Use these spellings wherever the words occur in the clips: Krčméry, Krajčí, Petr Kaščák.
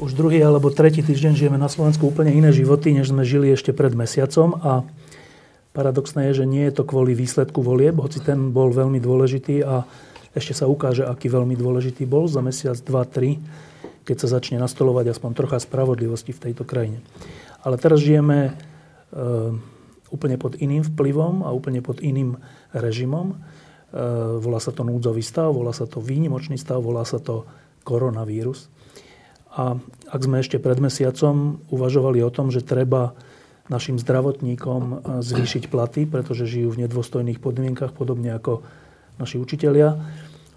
Už druhý alebo tretí týždeň žijeme na Slovensku úplne iné životy, než sme žili ešte pred mesiacom a paradoxné je, že nie je to kvôli výsledku volieb, hoci ten bol veľmi dôležitý a ešte sa ukáže, aký veľmi dôležitý bol za mesiac, 2, 3, keď sa začne nastolovať aspoň trocha spravodlivosti v tejto krajine. Ale teraz žijeme úplne pod iným vplyvom a úplne pod iným režimom. Volá sa to núdzový stav, volá sa to výnimočný stav, volá sa to koronavírus. A ak sme ešte pred mesiacom uvažovali o tom, že treba našim zdravotníkom zvýšiť platy, pretože žijú v nedôstojných podmienkach, podobne ako naši učitelia,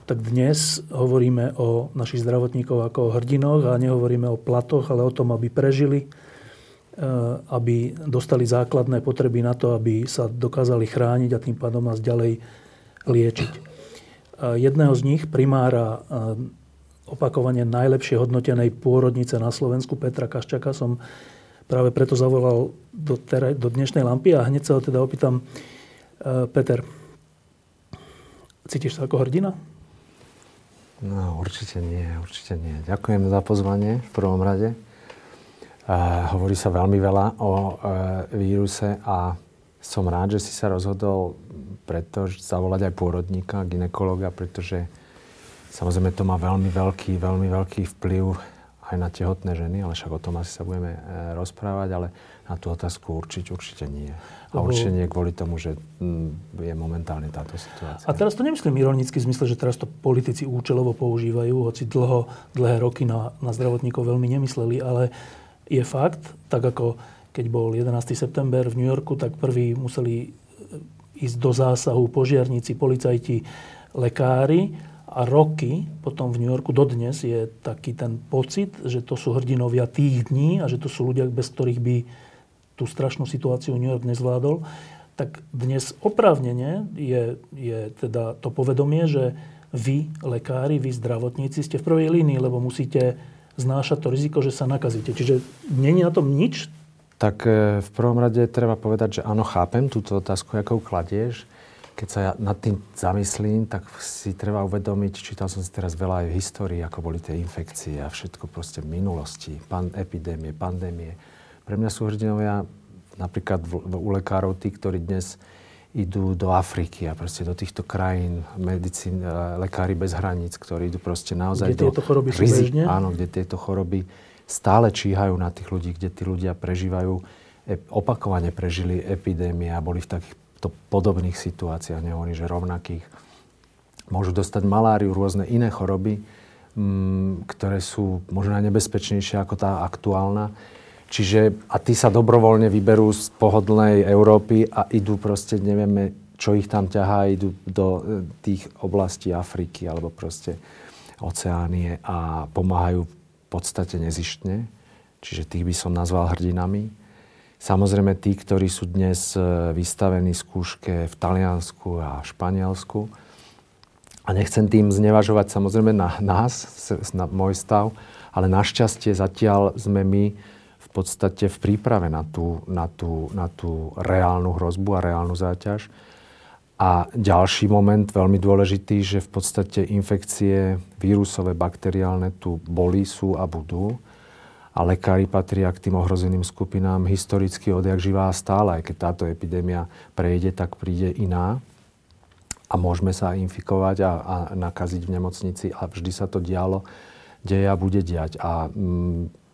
tak dnes hovoríme o našich zdravotníkov ako o hrdinoch a nehovoríme o platoch, ale o tom, aby prežili, aby dostali základné potreby na to, aby sa dokázali chrániť a tým pádom nás ďalej liečiť. Jedného z nich, primára opakovane najlepšie hodnotenej pôrodnice na Slovensku, Petra Kaščáka, som práve preto zavolal do dnešnej lampy a hneď sa ho teda opýtam. Peter, cítiš sa ako hrdina? No, určite nie. Ďakujem za pozvanie v prvom rade. Hovorí sa veľmi veľa o víruse a som rád, že si sa rozhodol preto zavolať aj pôrodníka, gynekologa, pretože samozrejme to má veľmi veľký vplyv aj na tehotné ženy, ale však o tom asi sa budeme rozprávať, ale na tú otázku určite nie. A určite nie kvôli tomu, že je momentálne táto situácia. A teraz to nemyslím ironicky v zmysle, že teraz to politici účelovo používajú, hoci dlhé roky na zdravotníkov veľmi nemysleli, ale je fakt, tak ako keď bol 11. september v New Yorku, tak prví museli ísť do zásahu požiarníci, policajti, lekári. A roky potom v New Yorku dodnes je taký ten pocit, že to sú hrdinovia tých dní a že to sú ľudia, bez ktorých by tú strašnú situáciu New York nezvládol. Tak dnes oprávnene je teda to povedomie, že vy, lekári, vy, zdravotníci, ste v prvej línii, lebo musíte znášať to riziko, že sa nakazíte. Čiže nie je na tom nič? Tak v prvom rade treba povedať, že áno, chápem túto otázku, akou kladieš. Keď sa ja nad tým zamyslím, tak si treba uvedomiť, čítal som si teraz veľa aj v histórii, ako boli tie infekcie a všetko proste v minulosti, epidémie, pandémie. Pre mňa sú hrdinovia napríklad u lekárov tí, ktorí dnes idú do Afriky a proste do týchto krajín, lekári bez hraníc, ktorí idú proste naozaj do rizik. Áno, kde tieto choroby stále číhajú na tých ľudí, kde tí ľudia prežívajú, opakovane prežili epidémie a boli v takých podobných situáciách, nehovorím, že rovnakých. Môžu dostať maláriu, rôzne iné choroby, ktoré sú možno aj nebezpečnejšie ako tá aktuálna. Čiže a tí sa dobrovoľne vyberú z pohodlnej Európy a idú proste, nevieme, čo ich tam ťahá, idú do tých oblastí Afriky alebo proste Oceánie a pomáhajú v podstate nezištne. Čiže tých by som nazval hrdinami. Samozrejme tí, ktorí sú dnes vystavení skúške v Taliansku a Španielsku. A nechcem tým znevažovať samozrejme na nás, na môj stav, ale našťastie zatiaľ sme my v podstate v príprave na tú reálnu hrozbu a reálnu záťaž. A ďalší moment, veľmi dôležitý, že v podstate infekcie vírusové, bakteriálne tu boli, sú a budú. A lekári patria k tým ohrozeným skupinám historicky odjakživá stále. Aj keď táto epidémia prejde, tak príde iná. A môžeme sa infikovať a nakaziť v nemocnici. A vždy sa to dialo, deje a bude diať. A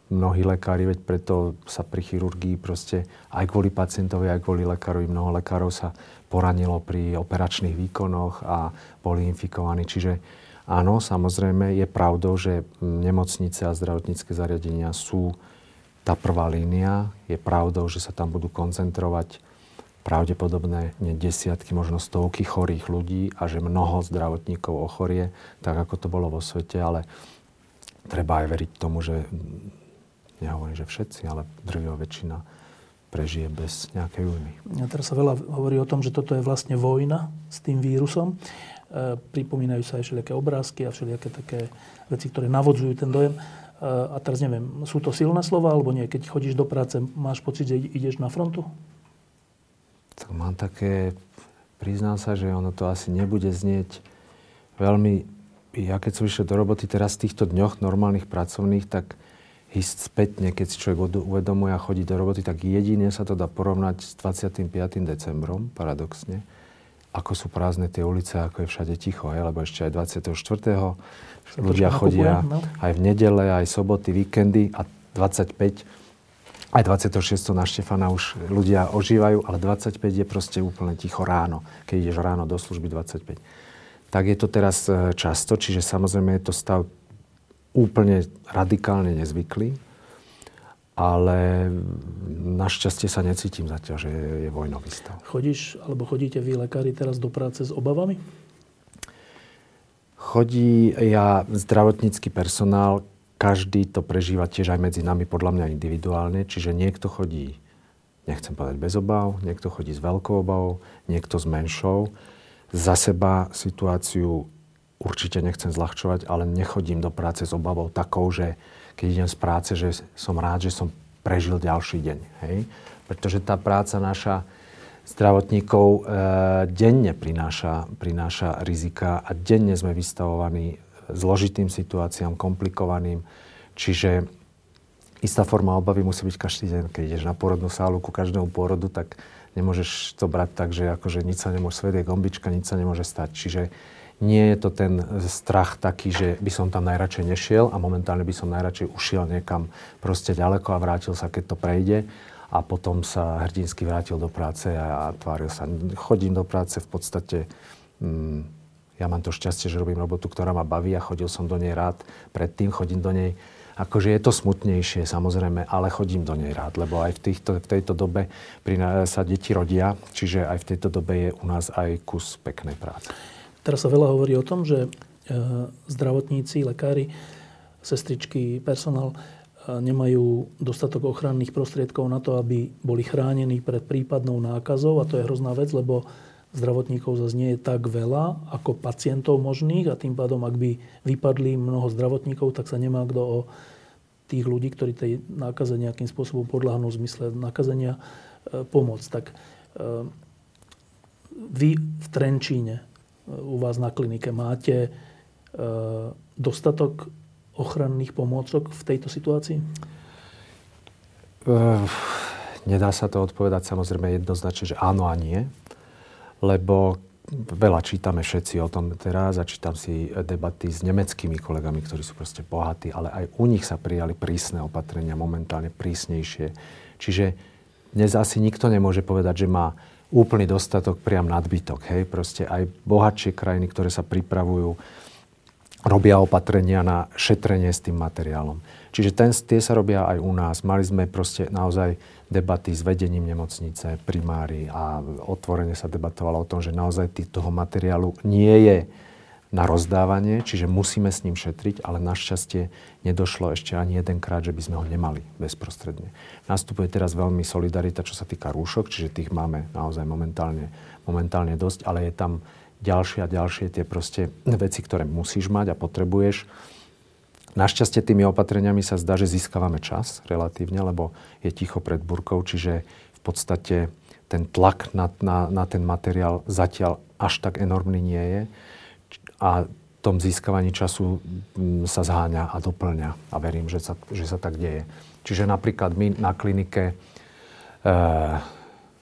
mnohí lekári, veď preto sa pri chirurgii proste aj kvôli pacientovi, aj kvôli lekárovi, mnoho lekárov sa poranilo pri operačných výkonoch a boli infikovaní. Čiže áno, samozrejme, je pravdou, že nemocnice a zdravotnícke zariadenia sú tá prvá línia. Je pravdou, že sa tam budú koncentrovať pravdepodobne nie desiatky, možno stovky chorých ľudí a že mnoho zdravotníkov ochorie, tak ako to bolo vo svete, ale treba aj veriť tomu, že nehovorím, že všetci, ale drvivá väčšina prežije bez nejakej újmy. A teraz sa veľa hovorí o tom, že toto je vlastne vojna s tým vírusom. Pripomínajú sa aj všelijaké obrázky a všelijaké také veci, ktoré navodzujú ten dojem. A teraz neviem, sú to silné slova alebo nie? Keď chodíš do práce, máš pocit, že ideš na frontu? Tak mám také... Priznám sa, že ono to asi nebude znieť veľmi... Ja keď som išiel do roboty teraz v týchto dňoch normálnych pracovných, tak ísť spätne, keď si človek uvedomuje a chodí do roboty, tak jedine sa to dá porovnať s 25. decembrom, paradoxne. Ako sú prázdne tie ulice, ako je všade ticho, aj? Lebo ešte aj 24. ľudia chodia aj v nedele, aj soboty, víkendy a 25. Aj 26. na Štefana už ľudia ožívajú, ale 25 je proste úplne ticho ráno, keď ideš ráno do služby 25. Tak je to teraz často, čiže samozrejme je to stav úplne radikálne nezvyklý, ale našťastie sa necítim zatiaľ, že je vojnový stav. Chodíš, alebo chodíte vy lekári teraz do práce s obavami? Chodí zdravotnícky personál, každý to prežíva tiež aj medzi nami, podľa mňa individuálne. Čiže niekto chodí, nechcem povedať bez obav, niekto chodí s veľkou obavou, niekto s menšou. Za seba situáciu určite nechcem zľahčovať, ale nechodím do práce s obavou takou, že keď idem z práce, že som rád, že som prežil ďalší deň. Hej? Pretože tá práca naša zdravotníkov denne prináša rizika a denne sme vystavovaní zložitým situáciám, komplikovaným. Čiže istá forma obavy musí byť každý deň. Keď ideš na pôrodnú sálu ku každému pôrodu, tak nemôžeš to brať tak, že akože nič sa nemôže svedieť, gombička, nič sa nemôže stať. Čiže nie je to ten strach taký, že by som tam najradšej nešiel a momentálne by som najradšej ušiel niekam proste ďaleko a vrátil sa, keď to prejde. A potom sa hrdinsky vrátil do práce a tváril sa. Chodím do práce v podstate... Ja mám to šťastie, že robím robotu, ktorá ma baví a chodil som do nej rád. Predtým chodím do nej, akože je to smutnejšie samozrejme, ale chodím do nej rád, lebo aj v tejto dobe sa deti rodia, čiže aj v tejto dobe je u nás aj kus peknej práce. Teraz sa veľa hovorí o tom, že zdravotníci, lekári, sestričky, personál nemajú dostatok ochranných prostriedkov na to, aby boli chránení pred prípadnou nákazou a to je hrozná vec, lebo zdravotníkov zase nie je tak veľa ako pacientov možných a tým pádom, ak by vypadli mnoho zdravotníkov, tak sa nemá kto o tých ľudí, ktorí tej nákaze nejakým spôsobom podľahnú v zmysle nakazenia, pomôcť. Tak vy v Trenčíne, u vás na klinike, máte dostatok ochranných pomôcok v tejto situácii? Nedá sa to odpovedať samozrejme jednoznačne, že áno a nie. Lebo veľa čítame všetci o tom teraz a čítam si debaty s nemeckými kolegami, ktorí sú proste bohatí, ale aj u nich sa prijali prísne opatrenia, momentálne prísnejšie. Čiže dnes asi nikto nemôže povedať, že má úplný dostatok, priam nadbytok. Hej? Proste aj bohatšie krajiny, ktoré sa pripravujú, robia opatrenia na šetrenie s tým materiálom. Čiže tie sa robia aj u nás. Mali sme proste naozaj debaty s vedením nemocnice, primári a otvorene sa debatovalo o tom, že naozaj toho materiálu nie je na rozdávanie, čiže musíme s ním šetriť, ale našťastie nedošlo ešte ani jedenkrát, že by sme ho nemali bezprostredne. Nastupuje teraz veľmi solidarita, čo sa týka rúšok, čiže tých máme naozaj momentálne dosť, ale je tam ďalšie a ďalšie tie proste veci, ktoré musíš mať a potrebuješ. Našťastie tými opatreniami sa zdá, že získavame čas relatívne, lebo je ticho pred búrkou, čiže v podstate ten tlak na ten materiál zatiaľ až tak enormný nie je a v tom získavaní času sa zháňa a doplňa a verím, že sa tak deje. Čiže napríklad my na klinike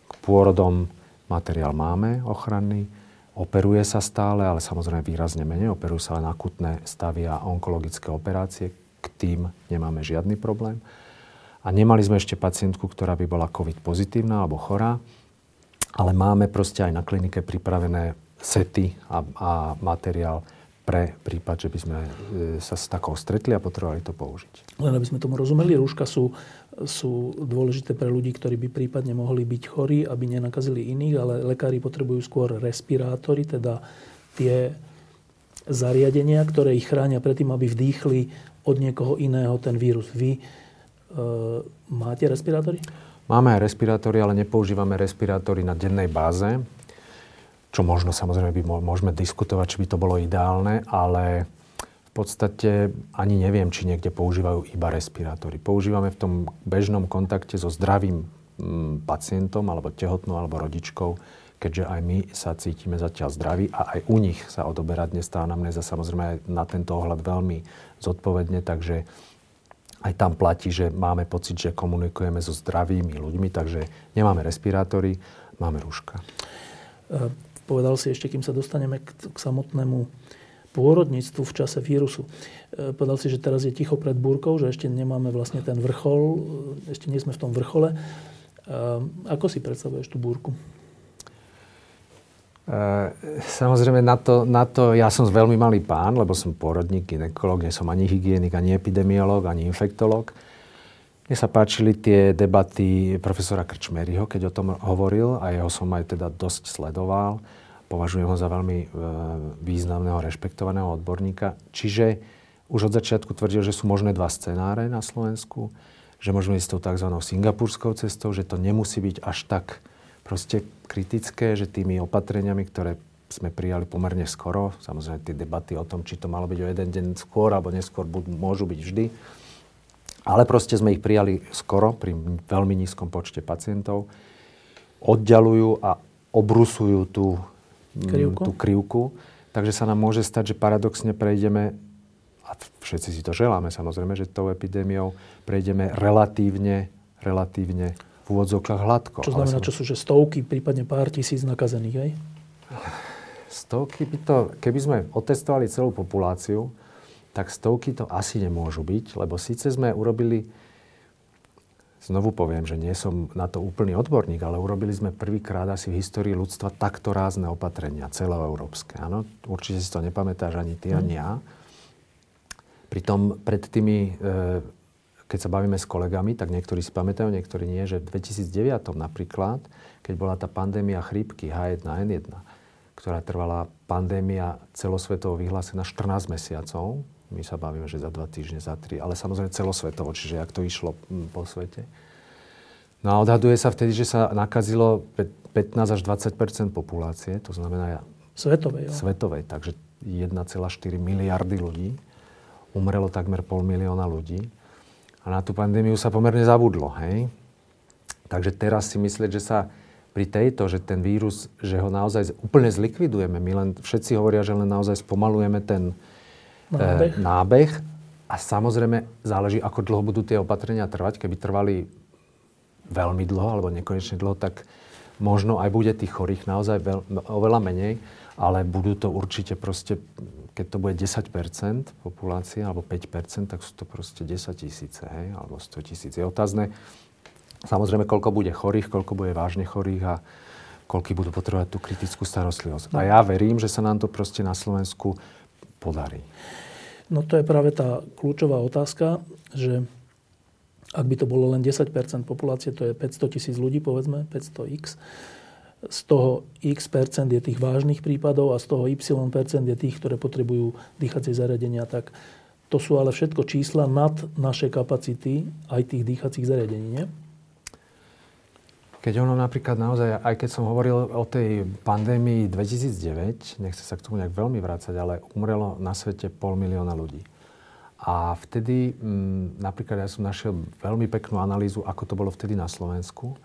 k pôrodom materiál máme ochranný. Operuje sa stále, ale samozrejme výrazne menej. Operujú sa len akutné stavy a onkologické operácie. K tým nemáme žiadny problém. A nemali sme ešte pacientku, ktorá by bola COVID pozitívna alebo chorá, ale máme proste aj na klinike pripravené sety a materiál pre prípad, že by sme sa s takou stretli a potrebovali to použiť. Len aby sme tomu rozumeli, rúška sú dôležité pre ľudí, ktorí by prípadne mohli byť chorí, aby nenakazili iných, ale lekári potrebujú skôr respirátory, teda tie zariadenia, ktoré ich chránia pred tým, aby vdýchli od niekoho iného ten vírus. Vy máte respirátory? Máme aj respirátory, ale nepoužívame respirátory na dennej báze, čo možno samozrejme môžeme diskutovať, či by to bolo ideálne, ale v podstate ani neviem, či niekde používajú iba respirátory. Používame v tom bežnom kontakte so zdravým pacientom alebo tehotnou alebo rodičkou, keďže aj my sa cítime zatiaľ zdraví a aj u nich sa odoberá dnes tá anamnéza samozrejme aj na tento ohľad veľmi zodpovedne, takže aj tam platí, že máme pocit, že komunikujeme so zdravými ľuďmi, takže nemáme respirátory, máme rúška. Povedal si ešte, kým sa dostaneme k samotnému pôrodníctvu v čase vírusu. Povedal si, že teraz je ticho pred búrkou, že ešte nemáme vlastne ten vrchol, ešte nie sme v tom vrchole. Ako si predstavuješ tú búrku? Samozrejme, na to ja som veľmi malý pán, lebo som pôrodník, gynekológ, nie som ani hygienik, ani epidemiológ, ani infektológ. Mne sa páčili tie debaty profesora Krčméryho, keď o tom hovoril, a jeho som aj teda dosť sledoval. Považujem ho za veľmi významného, rešpektovaného odborníka. Čiže už od začiatku tvrdil, že sú možné dva scenáre na Slovensku, že môžeme ísť tou tzv. Singapurskou cestou, že to nemusí byť až tak proste kritické, že tými opatreniami, ktoré sme prijali pomerne skoro, samozrejme tie debaty o tom, či to malo byť o jeden deň skôr alebo neskôr, môžu byť vždy, ale proste sme ich prijali skoro pri veľmi nízkom počte pacientov, oddaľujú a obrusujú tú krivku, takže sa nám môže stať, že paradoxne prejdeme, a všetci si to želáme samozrejme, že tou epidémiou prejdeme relatívne v úvodzovkách hladko. Čo znamená, čo sú, že stovky, prípadne pár tisíc nakazených, hej? Stovky by to, keby sme otestovali celú populáciu, tak stovky to asi nemôžu byť, lebo síce sme urobili, znovu poviem, že nie som na to úplný odborník, ale urobili sme prvýkrát asi v histórii ľudstva takto rázne opatrenia, celoeurópske, áno? Určite si to nepamätáš ani ty, ani ja. Pritom pred tými... Keď sa bavíme s kolegami, tak niektorí si pamätajú, niektorí nie, že v 2009 napríklad, keď bola tá pandémia chrípky H1N1, ktorá trvala pandémia celosvetovo vyhlásená 14 mesiacov, my sa bavíme, že za 2 týždne, za 3, ale samozrejme celosvetovo, čiže jak to išlo po svete. No a odhaduje sa vtedy, že sa nakazilo 15 až 20% populácie, to znamená svetovej, takže 1,4 miliardy ľudí, umrelo takmer 500 000 ľudí. A na tú pandémiu sa pomerne zabudlo, hej? Takže teraz si myslieť, že sa pri tejto, že ten vírus, že ho naozaj úplne zlikvidujeme. My len, všetci hovoria, že len naozaj spomalujeme ten nábeh. A samozrejme záleží, ako dlho budú tie opatrenia trvať. Keby trvali veľmi dlho, alebo nekonečne dlho, tak možno aj bude tých chorých naozaj oveľa menej, ale budú to určite proste... Keď to bude 10% populácie, alebo 5%, tak sú to proste 10 000, hej, alebo 100 000. Je otázne, samozrejme, koľko bude chorých, koľko bude vážne chorých a koľko budú potrebovať tú kritickú starostlivosť. A ja verím, že sa nám to proste na Slovensku podarí. No to je práve tá kľúčová otázka, že ak by to bolo len 10% populácie, to je 500 000 ľudí, povedzme, 500x, z toho x percent je tých vážnych prípadov a z toho y percent je tých, ktoré potrebujú dýchacie zariadenia. Tak to sú ale všetko čísla nad naše kapacity aj tých dýchacích zariadení, nie? Keď ono napríklad naozaj, aj keď som hovoril o tej pandémii 2009, nechce sa k tomu nejak veľmi vrácať, ale umrelo na svete 500 000 ľudí. A vtedy, napríklad ja som našiel veľmi peknú analýzu, ako to bolo vtedy na Slovensku.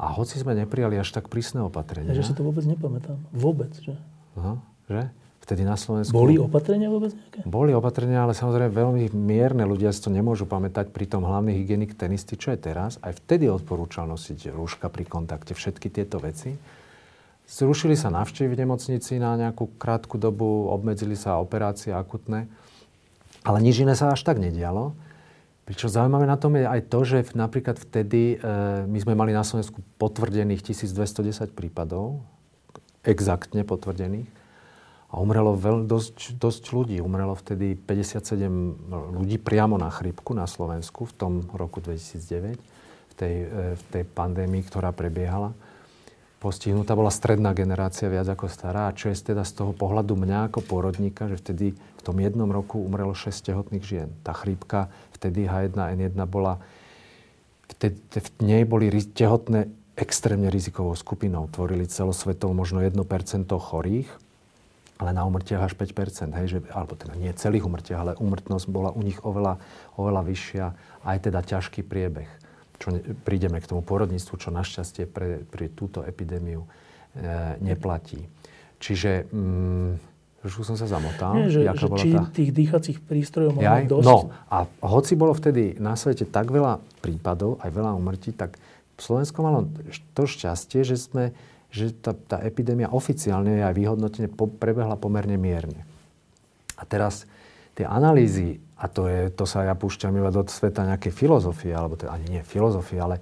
A hoci sme neprijali až tak prísne opatrenia... Ja, že si to vôbec nepamätám. Vôbec, že? Aha, že? Vtedy na Slovensku... Boli opatrenia vôbec nejaké? Boli opatrenia, ale samozrejme veľmi mierne. Ľudia si to nemôžu pamätať. Pritom hlavný hygienik ten istý, čo je teraz. Aj vtedy odporúčal nosiť rúška pri kontakte. Všetky tieto veci. Zrušili sa návštevy v nemocnici na nejakú krátku dobu. Obmedzili sa operácie akutné. Ale nič iné sa až tak nedialo. Čo zaujímavé na tom je aj to, že napríklad vtedy my sme mali na Slovensku potvrdených 1210 prípadov, exaktne potvrdených, a umrelo dosť ľudí. Umrelo vtedy 57 ľudí priamo na chrípku na Slovensku v tom roku 2009, v tej pandémii, ktorá prebiehala. postihnutá bola stredná generácia viac ako stará. A čo je teda z toho pohľadu mňa ako pôrodníka, že vtedy v tom jednom roku umrelo 6 tehotných žien. Tá chrípka vtedy H1N1 bola, v nej boli tehotné extrémne rizikovou skupinou. Tvorili celosvetovo možno 1% chorých, ale na úmrtiach až 5%. Hej, že, alebo teda nie celých úmrtiach, ale úmrtnosť bola u nich oveľa vyššia. Aj teda ťažký priebeh. Čo prídeme k tomu pôrodníctvu, čo našťastie pre túto epidémiu neplatí. Čiže, už som sa zamotal. Nie, že či tých dýchacích prístrojov máme dosť. No a hoci bolo vtedy na svete tak veľa prípadov, aj veľa úmrtí, tak Slovensko malo to šťastie, že tá epidémia oficiálne aj vyhodnotene prebehla pomerne mierne. A teraz tie analýzy, a to sa ja púšťam iba do sveta nejakej filozofie, alebo teda ani nie filozofie, ale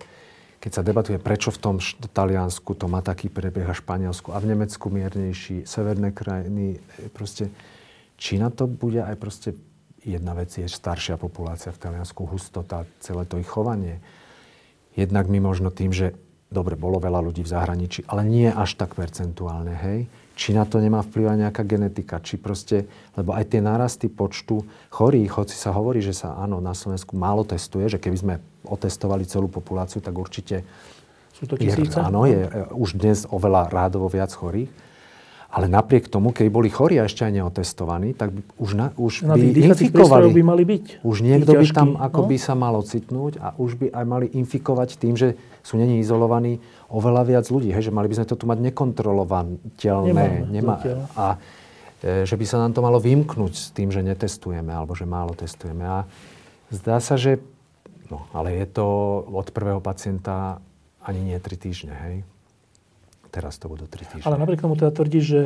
keď sa debatuje, prečo v tom Taliansku to má taký prebeh a Španielsku a v Nemecku miernejší, severné krajiny, proste Čína to bude aj proste jedna vec je staršia populácia v Taliansku, hustota, celé to ich chovanie. Jednak my možno tým, že dobre, bolo veľa ľudí v zahraničí, ale nie až tak percentuálne, hej. Či na to nemá vplyv aj nejaká genetika, či proste, lebo aj tie nárasty počtu chorých, hoci sa hovorí, že sa áno, na Slovensku málo testuje, že keby sme otestovali celú populáciu, tak určite sú to tisíce. Áno, je už dnes oveľa rádovo viac chorých, ale napriek tomu, keby boli chorí a ešte aj neotestovaní, tak už by infikovali. By mali byť. Už niekto by tam akoby sa mal ocitnúť a už by aj mali infikovať tým, že sú neni izolovaní oveľa viac ľudí. Hej, že mali by sme to tu mať nekontrolovateľné. A že by sa nám to malo vymknúť s tým, že netestujeme alebo že málo testujeme. A zdá sa, že ale je to od prvého pacienta ani nie 3 týždne, hej. Teraz to budú 3 týždne. Ale napriek tomu teda tvrdíš, že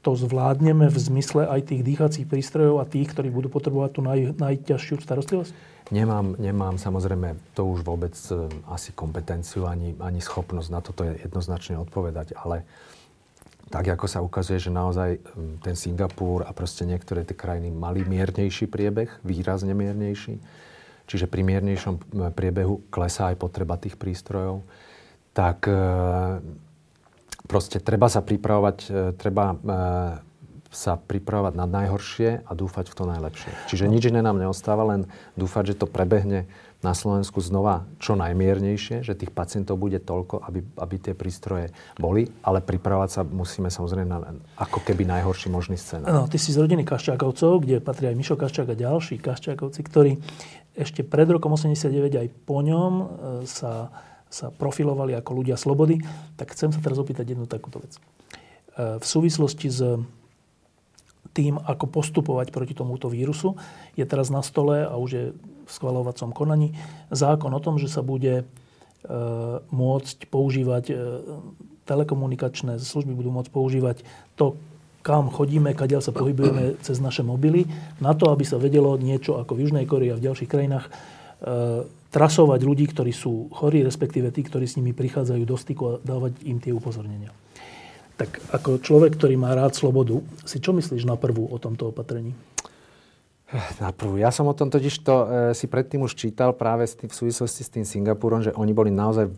to zvládneme v zmysle aj tých dýchacích prístrojov a tých, ktorí budú potrebovať tú najťažšiu starostlivosť? Nemám samozrejme to už vôbec asi kompetenciu ani schopnosť na toto jednoznačne odpovedať, ale tak, ako sa ukazuje, že naozaj ten Singapúr a proste niektoré tie krajiny mali miernejší priebeh, výrazne miernejší, čiže pri miernejšom priebehu klesá aj potreba tých prístrojov, tak proste treba sa pripravovať na najhoršie a dúfať v to najlepšie. Čiže nič iné nám neostáva, len dúfať, že to prebehne na Slovensku znova čo najmiernejšie, že tých pacientov bude toľko, aby tie prístroje boli, ale pripravovať sa musíme samozrejme na ako keby najhorší možný scénar. No, ty si z rodiny Kaščákovcov, kde patrí aj Mišo Kaščák a ďalší Kaščákovci, ktorí ešte pred rokom 89 aj po ňom sa profilovali ako ľudia slobody, tak chcem sa teraz opýtať jednu takúto vec. V súvislosti s tým, ako postupovať proti tomuto vírusu, je teraz na stole a už je v schvaľovacom konaní zákon o tom, že sa bude môcť používať telekomunikačné služby, budú môcť používať to, kam chodíme, kadiaľ sa pohybujeme cez naše mobily, na to, aby sa vedelo niečo ako v Južnej Korei a v ďalších krajinách trasovať ľudí, ktorí sú chorí, respektíve tí, ktorí s nimi prichádzajú do styku a dávať im tie upozornenia. Tak ako človek, ktorý má rád slobodu, si čo myslíš na prvú o tomto opatrení? Na prvú. Ja som o tom totiž to si predtým už čítal práve v súvislosti s tým Singapurom, že oni boli naozaj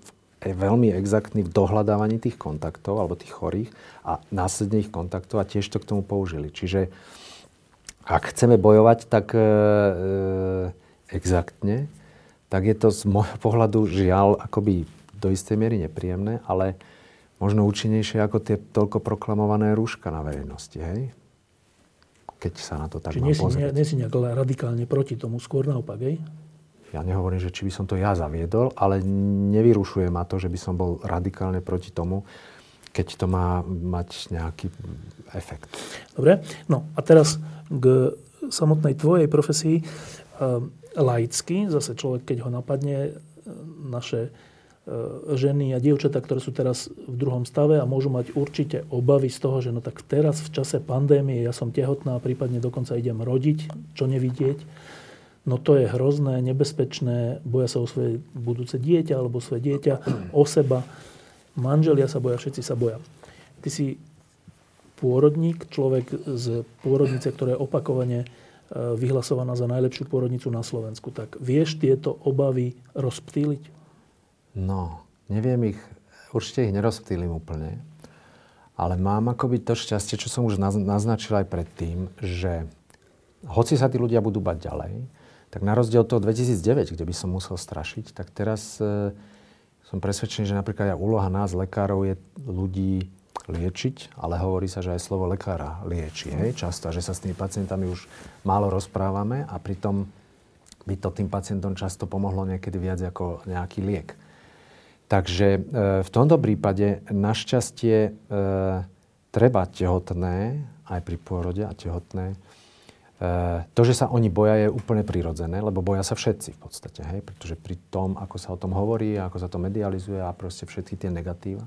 veľmi exaktní v dohľadávaní tých kontaktov alebo tých chorých a následných kontaktov a tiež to k tomu použili. Čiže ak chceme bojovať, tak exaktne, tak je to z môjho pohľadu žiaľ akoby do istej miery nepríjemné, ale možno účinnejšie ako tie toľko proklamované rúška na verejnosti, hej? Keď sa na to tak čiže mám pozrieť. Čiže nie si nejak radikálne proti tomu, skôr naopak, hej? Ja nehovorím, že či by som to ja zaviedol, ale nevyrušuje ma to, že by som bol radikálne proti tomu, keď to má mať nejaký efekt. Dobre, no a teraz k samotnej tvojej profesii. Laicky, zase človek, keď ho napadne, naše ženy a dievčatá, ktoré sú teraz v druhom stave a môžu mať určite obavy z toho, že no tak teraz v čase pandémie ja som tehotná a prípadne dokonca idem rodiť, čo nevidieť. No to je hrozné, nebezpečné, boja sa o svoje budúce dieťa alebo svoje dieťa, o seba. Manželia sa boja, všetci sa boja. Ty si pôrodník, človek z pôrodnice, ktoré je opakovane vyhlasovaná za najlepšiu pôrodnicu na Slovensku. Tak vieš tieto obavy rozptýliť? No, neviem ich určite ich nerozptýlim úplne. Ale mám akoby to šťastie, čo som už naznačil aj predtým, že hoci sa tí ľudia budú bať ďalej, tak na rozdiel od toho 2009, kde by som musel strašiť, tak teraz som presvedčený, že napríklad aj úloha nás, lekárov, je ľudí liečiť, ale hovorí sa, že aj slovo lekára lieči, hej, často, že sa s tými pacientami už málo rozprávame a pritom by to tým pacientom často pomohlo niekedy viac ako nejaký liek. Takže v tomto prípade našťastie treba tehotné, aj pri pôrode a tehotné, to, že sa oni boja, je úplne prirodzené, lebo boja sa všetci v podstate, hej, pretože pri tom, ako sa o tom hovorí, ako sa to medializuje a proste všetky tie negatíva,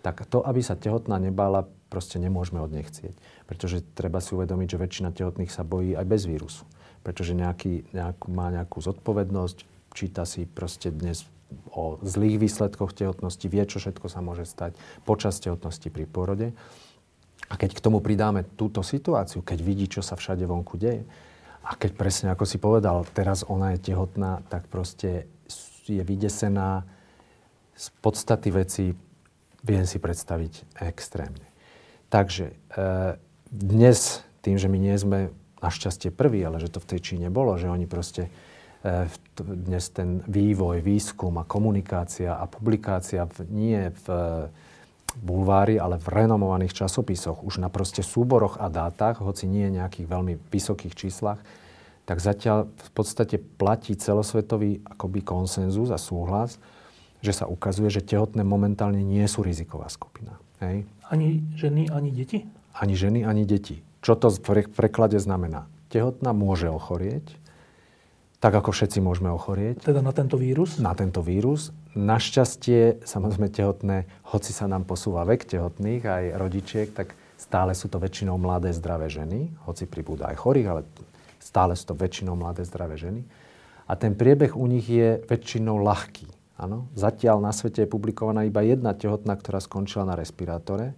tak to, aby sa tehotná nebála, proste nemôžeme od nej chcieť. Pretože treba si uvedomiť, že väčšina tehotných sa bojí aj bez vírusu. Pretože má nejakú zodpovednosť, číta si proste dnes o zlých výsledkoch tehotnosti, vie, čo všetko sa môže stať počas tehotnosti pri pôrode. A keď k tomu pridáme túto situáciu, keď vidí, čo sa všade vonku deje, a keď presne, ako si povedal, teraz ona je tehotná, tak proste je vydesená z podstaty veci. Viem si predstaviť extrémne. Takže dnes, tým, že my nie sme našťastie prví, ale že to v tej Číne bolo, že oni proste dnes ten vývoj, výskum a komunikácia a publikácia nie v bulvári, ale v renomovaných časopisoch, už na proste súboroch a dátach, hoci nie nejakých veľmi vysokých číslach, tak zatiaľ v podstate platí celosvetový akoby konsenzus a súhlas, že sa ukazuje, že tehotné momentálne nie sú riziková skupina. Hej. Ani ženy, ani deti? Ani ženy, ani deti. Čo to v preklade znamená? Tehotná môže ochorieť, tak ako všetci môžeme ochorieť. Teda na tento vírus? Na tento vírus. Našťastie, samozrejme tehotné, hoci sa nám posúva vek tehotných, aj rodičiek, tak stále sú to väčšinou mladé, zdravé ženy. Hoci pribúda aj chorých, ale stále sú to väčšinou mladé, zdravé ženy. A ten priebeh u nich je väčšinou ľahký. Áno, zatiaľ na svete je publikovaná iba jedna tehotná, ktorá skončila na respirátore.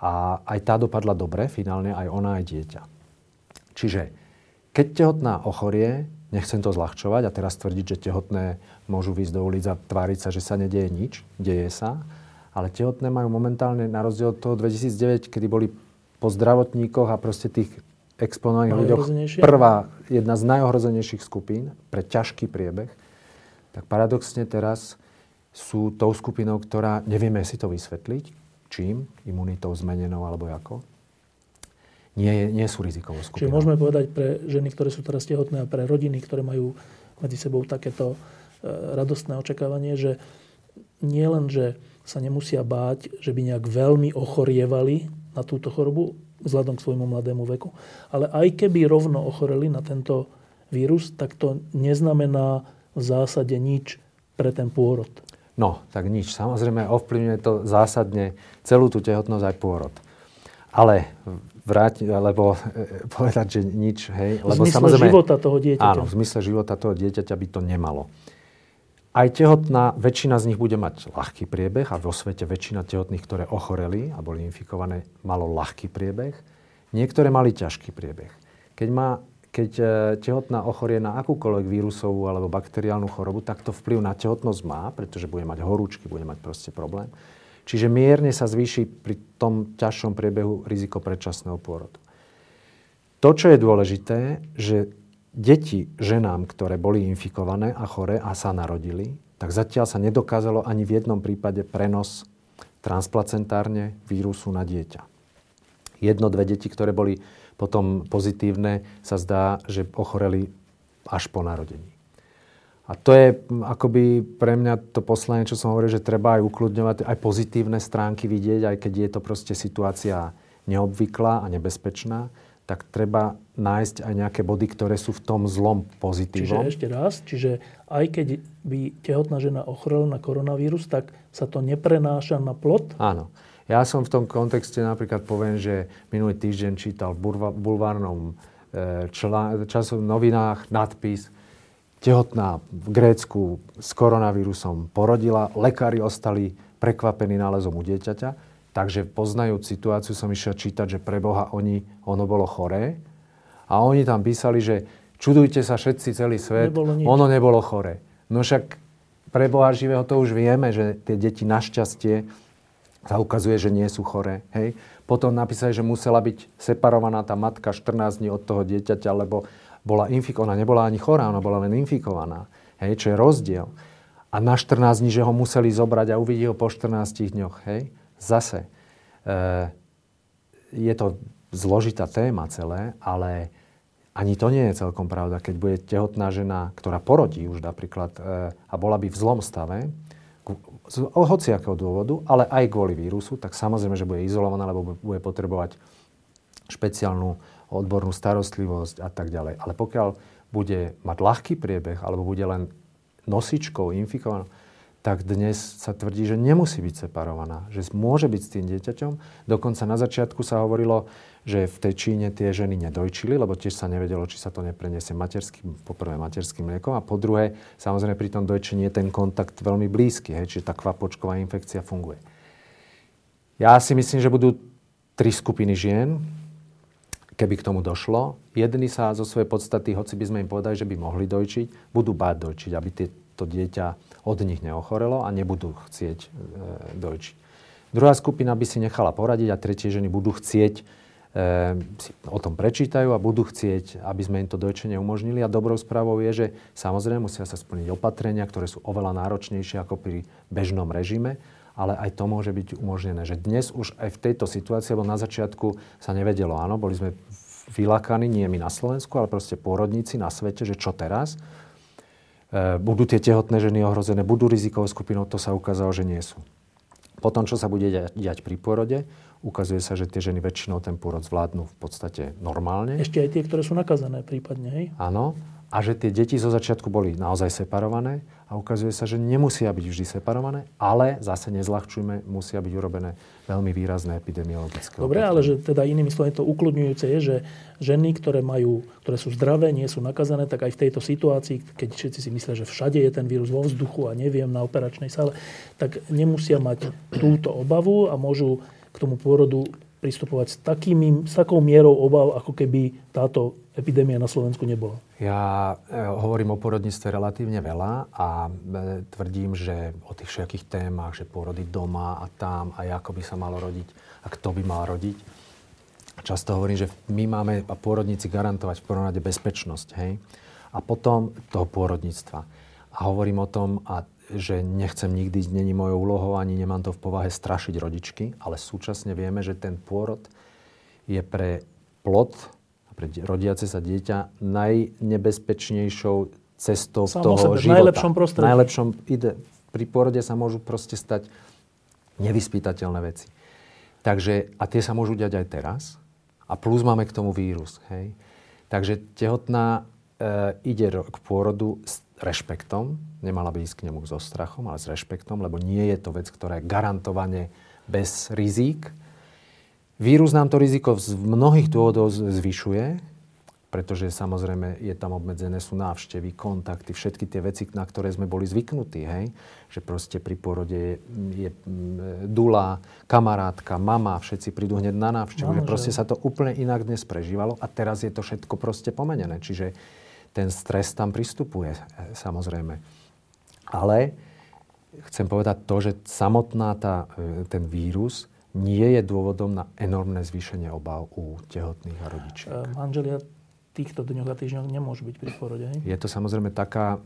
A aj tá dopadla dobre, finálne aj ona, aj dieťa. Čiže, keď tehotná ochorie, nechcem to zľahčovať a teraz tvrdiť, že tehotné môžu výjsť do ulic a tváriť sa, že sa nedieje nič, deje sa. Ale tehotné majú momentálne, na rozdiel od toho 2009, kedy boli po zdravotníkoch a proste tých exponovaných ľuďoch jedna z najohrozenejších skupín pre ťažký priebeh, tak paradoxne teraz sú tou skupinou, ktorá nevieme si to vysvetliť, čím, imunitou zmenenou alebo ako, nie sú rizikovou skupinou. Čiže môžeme povedať pre ženy, ktoré sú teraz tehotné a pre rodiny, ktoré majú medzi sebou takéto radostné očakávanie, že nie len, že sa nemusia báť, že by nejak veľmi ochorievali na túto chorobu vzhľadom k svojmu mladému veku, ale aj keby rovno ochoreli na tento vírus, tak to neznamená v zásade nič pre ten pôrod. No, tak nič. Samozrejme, ovplyvňuje to zásadne celú tú tehotnosť aj pôrod. Ale povedať, že nič, hej. Lebo v zmysle života toho dieťaťa. Áno, v zmysle života toho dieťaťa by to nemalo. Aj tehotná, väčšina z nich bude mať ľahký priebeh a vo svete väčšina tehotných, ktoré ochoreli a boli infikované, malo ľahký priebeh. Niektoré mali ťažký priebeh. Keď tehotná ochorie na akúkoľvek vírusovú alebo bakteriálnu chorobu, tak to vplyv na tehotnosť má, pretože bude mať horúčky, bude mať proste problém. Čiže mierne sa zvýši pri tom ťažšom priebehu riziko predčasného pôrodu. To, čo je dôležité, že deti ženám, ktoré boli infikované a choré a sa narodili, tak zatiaľ sa nedokázalo ani v jednom prípade prenos transplacentárne vírusu na dieťa. Jedno, dve deti, ktoré boli potom pozitívne, sa zdá, že ochoreli až po narodení. A to je akoby pre mňa to poslanie, čo som hovoril, že treba aj ukludňovať, aj pozitívne stránky vidieť, aj keď je to proste situácia neobvyklá a nebezpečná, tak treba nájsť aj nejaké body, ktoré sú v tom zlom pozitívom. Čiže ešte raz, aj keď by tehotná žena ochorela na koronavírus, tak sa to neprenáša na plod? Áno. Ja som v tom kontexte napríklad poviem, že minulý týždeň čítal v bulvárnom časovom novinách nadpis tehotná v Grécku s koronavírusom porodila, lekári ostali prekvapení nálezom u dieťaťa, takže poznajúc situáciu som išiel čítať, že preboha ono bolo choré a oni tam písali, že čudujte sa všetci celý svet, ono nebolo choré. No však pre Boha živého to už vieme, že tie deti našťastie sa ukazuje, že nie sú choré. Hej. Potom napísali, že musela byť separovaná tá matka 14 dní od toho dieťaťa, lebo bola infikovaná. Nebola ani chorá, ona bola len infikovaná. Hej, čo je rozdiel. A na 14 dní, že ho museli zobrať a uvidí ho po 14 dňoch. Hej. Zase. Je to zložitá téma celé, ale ani to nie je celkom pravda. Keď bude tehotná žena, ktorá porodí už napríklad a bola by v zlom stave, z hociakého dôvodu, ale aj kvôli vírusu, tak samozrejme, že bude izolovaná, lebo bude potrebovať špeciálnu odbornú starostlivosť a tak ďalej. Ale pokiaľ bude mať ľahký priebeh, alebo bude len nosičkou infikovaná, tak dnes sa tvrdí, že nemusí byť separovaná, že môže byť s tým dieťaťom. Dokonca na začiatku sa hovorilo, že v tej Číne tie ženy nedojčili, lebo tiež sa nevedelo, či sa to nepreniesie materským mliekom a po druhé, samozrejme pri tom dojčení je ten kontakt veľmi blízky, hej, čiže tá kvapočková infekcia funguje. Ja si myslím, že budú 3 skupiny žien, keby k tomu došlo. Jedni sa zo svojej podstaty, hoci by sme im povedali, že by mohli dojčiť, budú báť dojčiť, aby to dieťa od nich neochorelo a nebudú chcieť dojčiť. Druhá skupina by si nechala poradiť a tretie ženy budú chcieť, si o tom prečítajú a budú chcieť, aby sme im to dojčenie umožnili. A dobrou správou je, že samozrejme musia sa splniť opatrenia, ktoré sú oveľa náročnejšie ako pri bežnom režime, ale aj to môže byť umožnené. Že dnes už aj v tejto situácii, lebo na začiatku sa nevedelo, áno, boli sme vylákaní, nie my na Slovensku, ale proste pôrodníci na svete, že čo teraz? Budú tie tehotné ženy ohrozené, budú rizikovou skupinou, to sa ukázalo, že nie sú. Potom, čo sa bude diať pri pôrode, ukazuje sa, že tie ženy väčšinou ten pôrod zvládnu v podstate normálne. Ešte aj tie, ktoré sú nakazané prípadne, hej? Áno. A že tie deti zo začiatku boli naozaj separované a ukazuje sa, že nemusia byť vždy separované, ale zase nezľahčujme, musia byť urobené veľmi výrazné epidemiologické. Dobre, ale že teda inými slovami to ukludňujúce je, že ženy, ktoré sú zdravé, nie sú nakazané, tak aj v tejto situácii, keď všetci si myslia, že všade je ten vírus vo vzduchu a neviem, na operačnej sále, tak nemusia mať túto obavu a môžu k tomu pôrodu pristupovať s takou mierou obav, ako keby táto epidémia na Slovensku nebola. Ja hovorím o porodníctve relatívne veľa a tvrdím, že o tých všetkých témach, že porody doma a tam a ako by sa malo rodiť a kto by mal rodiť. Často hovorím, že my máme a pôrodníci garantovať v prvom rade bezpečnosť, hej? A potom toho pôrodníctva. A hovorím o tom, že nechcem nikdy, není mojou úlohou, ani nemám to v povahe strašiť rodičky, ale súčasne vieme, že ten pôrod je pre plod, pre rodiace sa dieťa najnebezpečnejšou cestou toho života. V najlepšom prostredí. Pri porode sa môžu proste stať nevyspytateľné veci. Takže, a tie sa môžu diať aj teraz. A plus máme k tomu vírus. Hej. Takže tehotná ide k pôrodu s rešpektom. Nemala by ísť k nemu so strachom, ale s rešpektom, lebo nie je to vec, ktorá je garantovane bez rizík. Vírus nám to riziko z mnohých dôvodov zvyšuje, pretože samozrejme je tam obmedzené, sú návštevy, kontakty, všetky tie veci, na ktoré sme boli zvyknutí, hej? Že proste pri porode je dula, kamarátka, mama, všetci prídu hneď na návštevu. Proste sa to úplne inak dnes prežívalo a teraz je to všetko proste pomenené. Čiže ten stres tam pristupuje, samozrejme. Ale chcem povedať to, že samotná ten vírus nie je dôvodom na enormné zvýšenie obav u tehotných a rodičiek. Manželia týchto dňoch a týždňoch nemôžu byť pri porode, hej? Je to samozrejme taká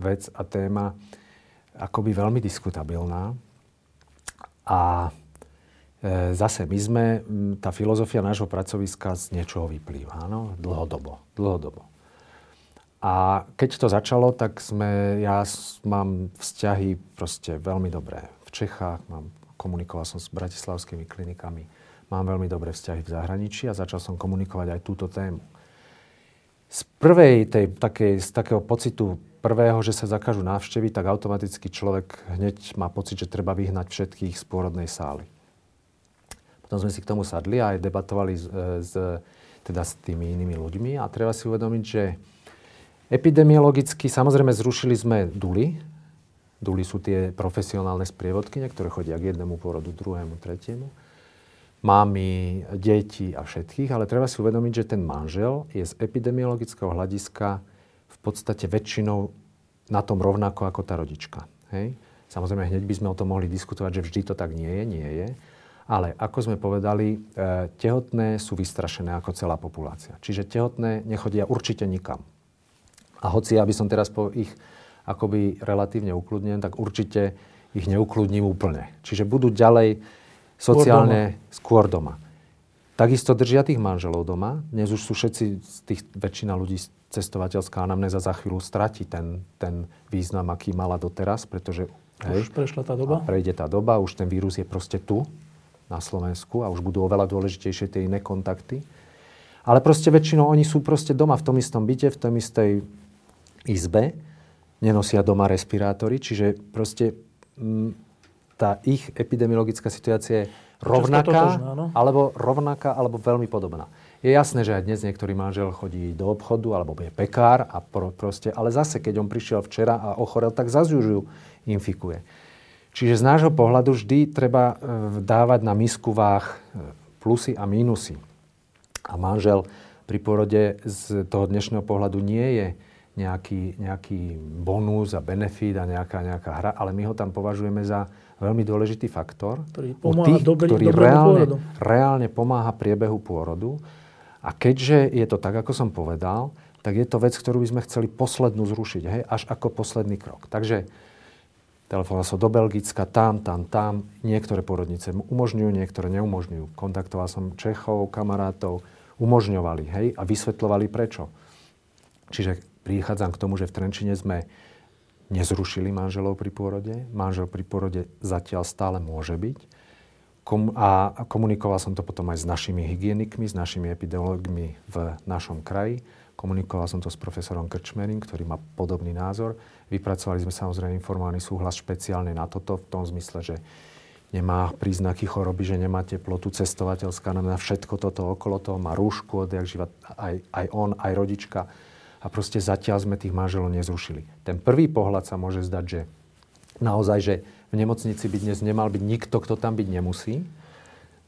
vec a téma akoby veľmi diskutabilná. A zase my sme, tá filozofia nášho pracoviska z niečoho vyplýva, áno? Dlhodobo. A keď to začalo, tak ja mám vzťahy proste veľmi dobré. V Čechách komunikoval som s bratislavskými klinikami. Mám veľmi dobré vzťahy v zahraničí a začal som komunikovať aj túto tému. Z takého pocitu prvého, že sa zakážu návštevy, tak automaticky človek hneď má pocit, že treba vyhnať všetkých z pôrodnej sály. Potom sme si k tomu sadli a aj debatovali s tými inými ľuďmi a treba si uvedomiť, že epidemiologicky samozrejme zrušili sme duly. Duly sú tie profesionálne sprievodkyne, ktoré chodia k jednému pôrodu, druhému, tretiemu. Mámy, deti a všetkých, ale treba si uvedomiť, že ten manžel je z epidemiologického hľadiska v podstate väčšinou na tom rovnako ako tá rodička. Hej. Samozrejme, hneď by sme o tom mohli diskutovať, že vždy to tak nie je. Ale ako sme povedali, tehotné sú vystrašené ako celá populácia. Čiže tehotné nechodia určite nikam. A hoci ja by som teraz ich akoby relatívne ukludnil, tak určite ich neukludním úplne. Čiže budú ďalej sociálne skôr doma. Takisto držia tých manželov doma. Dnes už sú všetci, z tých väčšina ľudí cestovateľská anamnéza za chvíľu stratí ten význam, aký mala doteraz, pretože už prešla tá doba. Prejde tá doba, už ten vírus je proste tu na Slovensku a už budú oveľa dôležitejšie tie iné kontakty. Ale proste väčšinou oni sú proste doma v tom istom byte, v tom istej izbe. Nenosia doma respirátory, čiže proste tá ich epidemiologická situácia je rovnaká, alebo veľmi podobná. Je jasné, že aj dnes niektorý manžel chodí do obchodu, alebo je pekár, a proste, ale zase, keď on prišiel včera a ochorel, tak zase ju infikuje. Čiže z nášho pohľadu vždy treba dávať na misku váh plusy a mínusy. A manžel pri porode z toho dnešného pohľadu nie je nejaký bonus a benefit a nejaká hra, ale my ho tam považujeme za veľmi dôležitý faktor, ktorý reálne pomáha priebehu pôrodu. A keďže je to tak, ako som povedal, tak je to vec, ktorú by sme chceli poslednú zrušiť, hej, až ako posledný krok. Takže telefonoval som do Belgicka, tam. Niektoré porodnice umožňujú, niektoré neumožňujú. Kontaktoval som Čechov, kamarátov, umožňovali, hej, a vysvetľovali prečo. Čiže prichádzam k tomu, že v Trenčine sme nezrušili manželov pri pôrode. Manžel pri pôrode zatiaľ stále môže byť. A komunikoval som to potom aj s našimi hygienikmi, s našimi epidemiológmi v našom kraji. Komunikoval som to s profesorom Krčmérim, ktorý má podobný názor. Vypracovali sme samozrejme informovaný súhlas špeciálne na toto, v tom zmysle, že nemá príznaky choroby, že nemá teplotu, cestovateľská, na všetko toto okolo toho, má rúšku, odjakživa aj on, aj rodička. A proste zatiaľ sme tých manželov nezrušili. Ten prvý pohľad sa môže zdať, že naozaj, že v nemocnici by dnes nemal byť nikto, kto tam byť nemusí.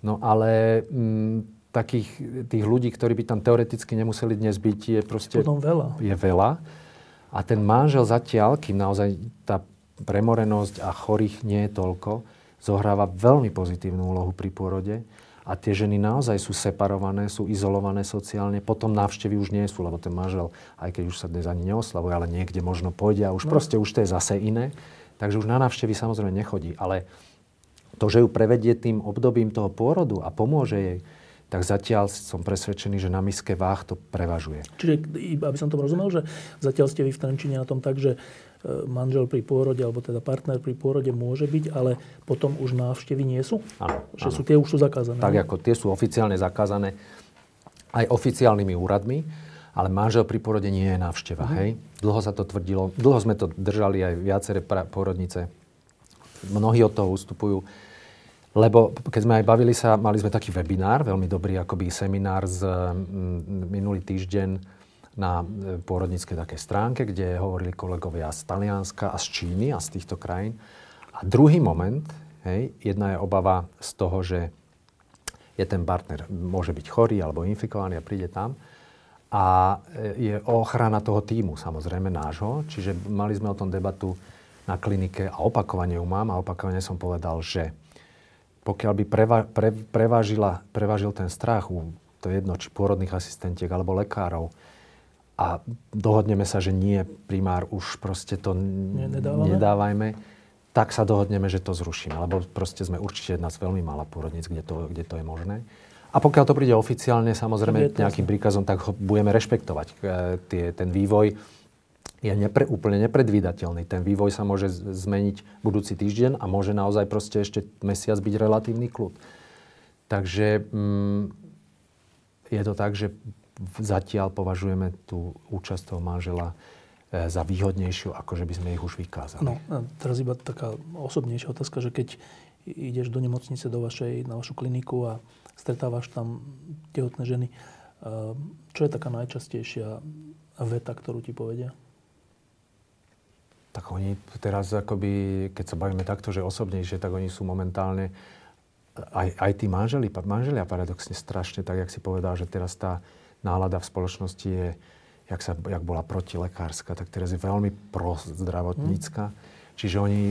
No ale takých tých ľudí, ktorí by tam teoreticky nemuseli dnes byť, je proste je veľa. A ten manžel zatiaľ, kým naozaj tá premorenosť a chorých nie je toľko, zohráva veľmi pozitívnu úlohu pri pôrode. A tie ženy naozaj sú separované, sú izolované sociálne. Potom návštevy už nie sú, lebo ten manžel, aj keď už sa dnes ani neoslavuje, ale niekde možno pôjde a už to je zase iné. Takže už na návštevy samozrejme nechodí. Ale to, že ju prevedie tým obdobím toho pôrodu a pomôže jej, tak zatiaľ som presvedčený, že na miske váh to prevažuje. Čiže, aby som to rozumel, že zatiaľ ste vy v Trenčine na tom tak, že manžel pri pôrode, alebo teda partner pri pôrode môže byť, ale potom už návštevy nie sú? Áno. Že tie už sú zakázané? Tak ako tie sú oficiálne zakázané aj oficiálnymi úradmi, ale manžel pri pôrode nie je návšteva. Hej? Dlho sa to tvrdilo, dlho sme to držali aj viaceré pôrodnice. Mnohí od toho ustupujú. Lebo keď sme aj bavili sa, mali sme taký webinár, veľmi dobrý akoby seminár z minulý týždeň na pôrodníckej takej stránke, kde hovorili kolegovia z Talianska a z Číny a z týchto krajín. A druhý moment, hej, jedna je obava z toho, že je ten partner, môže byť chorý alebo infikovaný a príde tam. A je ochrana toho tímu, samozrejme nášho. Čiže mali sme o tom debatu na klinike a opakovane ju mám a opakovane som povedal, že pokiaľ by prevážil ten strach, to je jedno, či pôrodných asistentiek alebo lekárov, a dohodneme sa, že nie, primár, už proste to nedávajme, tak sa dohodneme, že to zrušíme. Lebo proste sme určite jedna z veľmi mála pôrodníc, kde to je možné. A pokiaľ to príde oficiálne, samozrejme, nejakým príkazom, tak ho budeme rešpektovať. Ten vývoj je úplne nepredvídateľný. Ten vývoj sa môže zmeniť budúci týždeň a môže naozaj proste ešte mesiac byť relatívny kľud. Takže je to tak, že zatiaľ považujeme tú účasť toho manžela za výhodnejšiu, ako že by sme ich už vykázali. No, teraz iba taká osobnejšia otázka, že keď ideš do nemocnice, na vašu kliniku a stretávaš tam tehotné ženy, čo je taká najčastejšia veta, ktorú ti povedia? Tak oni teraz akoby, keď sa bavíme takto, že osobnejšie, tak oni sú momentálne, aj tí manželia paradoxne strašne, tak jak si povedal, že teraz tá nálada v spoločnosti je, jak bola protilekárska, tak teraz je veľmi prozdravotnícka. Čiže oni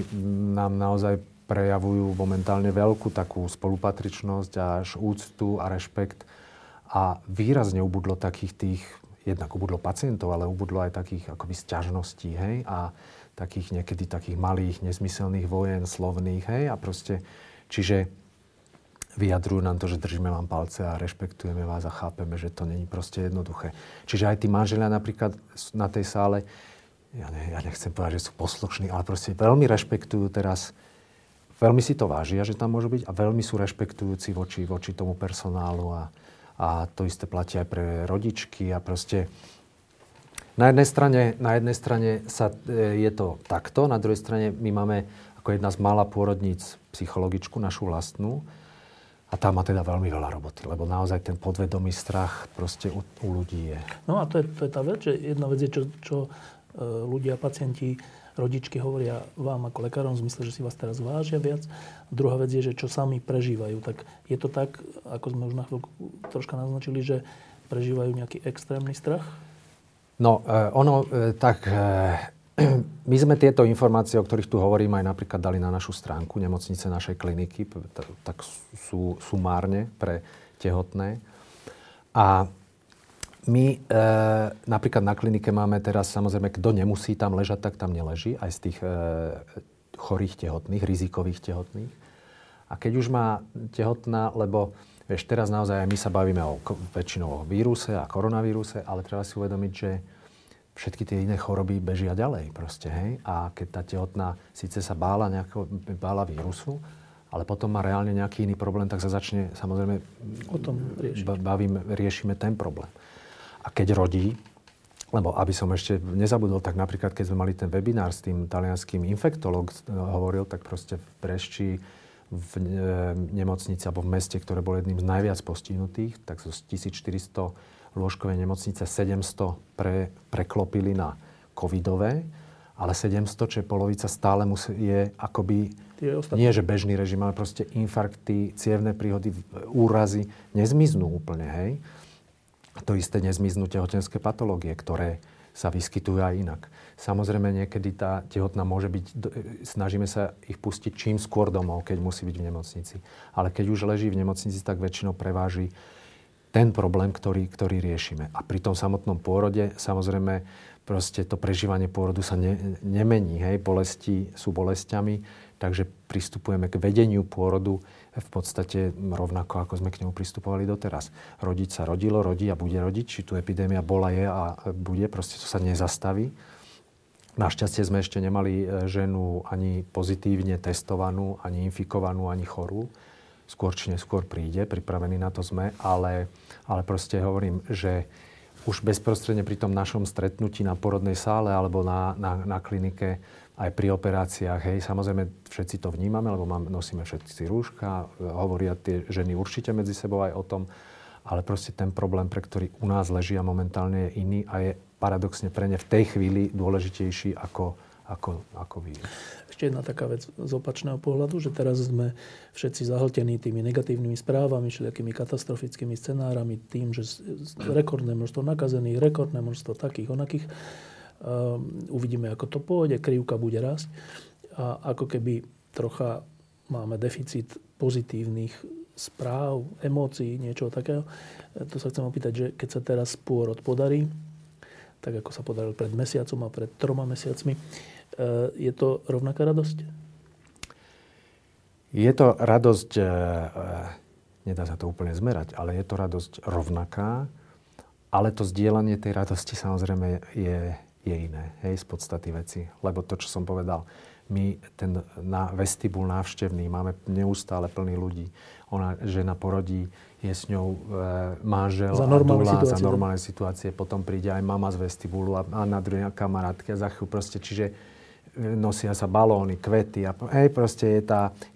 nám naozaj prejavujú momentálne veľkú takú spolupatričnosť a až úctu a rešpekt. A výrazne ubudlo takých tých, jednak ubudlo pacientov, ale ubudlo aj takých akoby sťažností, hej? A takých niekedy takých malých, nezmyselných vojen, slovných, hej? A proste, čiže vyjadrujú nám to, že držíme vám palce a rešpektujeme vás a chápeme, že to není proste jednoduché. Čiže aj tí manželia napríklad na tej sále, ja nechcem povedať, že sú poslušní, ale proste veľmi rešpektujú teraz, veľmi si to vážia, že tam môžu byť a veľmi sú rešpektujúci voči tomu personálu a to isté platí aj pre rodičky a proste na jednej strane sa, je to takto, na druhej strane my máme ako jedna z mála pôrodníc psychologičku, našu vlastnú, a tá má teda veľmi veľa roboty, lebo naozaj ten podvedomý strach proste u ľudí je. No a to je tá vec, že jedna vec je, čo ľudia, pacienti, rodičky hovoria vám ako lekárom, v zmysle, že si vás teraz vážia viac. Druhá vec je, že čo sami prežívajú. Tak je to tak, ako sme už na chvíľku troška naznačili, že prežívajú nejaký extrémny strach? No, my sme tieto informácie, o ktorých tu hovorím, aj napríklad dali na našu stránku nemocnice našej kliniky, tak sú sumárne pre tehotné. A my napríklad na klinike máme teraz, samozrejme, kto nemusí tam ležať, tak tam neleží, aj z tých chorých tehotných, rizikových tehotných. A keď už má tehotná, lebo vieš, teraz naozaj my sa bavíme väčšinou o víruse a koronavíruse, ale treba si uvedomiť, že všetky tie iné choroby bežia ďalej proste, hej? A keď tá tehotná síce sa bála vírusu, ale potom má reálne nejaký iný problém, tak sa začne, samozrejme, o tom riešime ten problém. A keď rodí, lebo aby som ešte nezabudol, tak napríklad, keď sme mali ten webinár s tým talianským infektológ hovoril, tak proste v Prešči, v nemocnici alebo v meste, ktoré bolo jedným z najviac postihnutých, tak zo 1400 lôžkové nemocnice 700 preklopili na covidové, ale 700, čo je polovica, stále je akoby, nie že bežný režim, ale proste infarkty, cievne príhody, úrazy nezmiznú úplne, hej. A to isté nezmiznú tehotenské patológie, ktoré sa vyskytujú aj inak. Samozrejme, niekedy tá tehotná môže byť, snažíme sa ich pustiť čím skôr domov, keď musí byť v nemocnici. Ale keď už leží v nemocnici, tak väčšinou preváži ten problém, ktorý riešime. A pri tom samotnom pôrode, samozrejme, proste to prežívanie pôrodu sa nemení, hej, bolesti sú bolestiami, takže pristupujeme k vedeniu pôrodu v podstate rovnako, ako sme k nemu pristupovali doteraz. Rodiť sa rodilo, rodí a bude rodiť, či tu epidémia bola, je a bude, proste to sa nezastaví. Našťastie sme ešte nemali ženu ani pozitívne testovanú, ani infikovanú, ani chorú. Skôr či neskôr príde, pripravení na to sme, ale proste hovorím, že už bezprostredne pri tom našom stretnutí na porodnej sále alebo na klinike, aj pri operáciách, hej, samozrejme všetci to vnímame, lebo nosíme všetci rúška, hovoria tie ženy určite medzi sebou aj o tom, ale proste ten problém, pre ktorý u nás leží a momentálne je iný a je paradoxne pre ne v tej chvíli dôležitejší ako vírus. Ešte jedna taká vec z opačného pohľadu, že teraz sme všetci zahltení tými negatívnymi správami, všelijakými katastrofickými scenárami, tým, že rekordné množstvo nakazených, rekordné množstvo takých, onakých. Uvidíme, ako to pôjde, krivka bude rásť. A ako keby trocha máme deficit pozitívnych správ, emócií, niečo takého. To sa chcem opýtať, že keď sa teraz pôrod podarí, tak ako sa podaril pred mesiacom a pred 3 mesiacmi, je to rovnaká radosť? Je to radosť, nedá sa to úplne zmerať, ale je to radosť rovnaká, ale to zdieľanie tej radosti samozrejme je iné, hej, z podstaty veci. Lebo to, čo som povedal, my ten vestibul návštevný máme neustále plný ľudí. Ona, žena porodí, je s ňou manžel a dula za normálne situácie. Potom príde aj mama z vestibulu a na druhé kamarátky a za chvíľu proste, čiže nosia sa balóny, kvety a hej, proste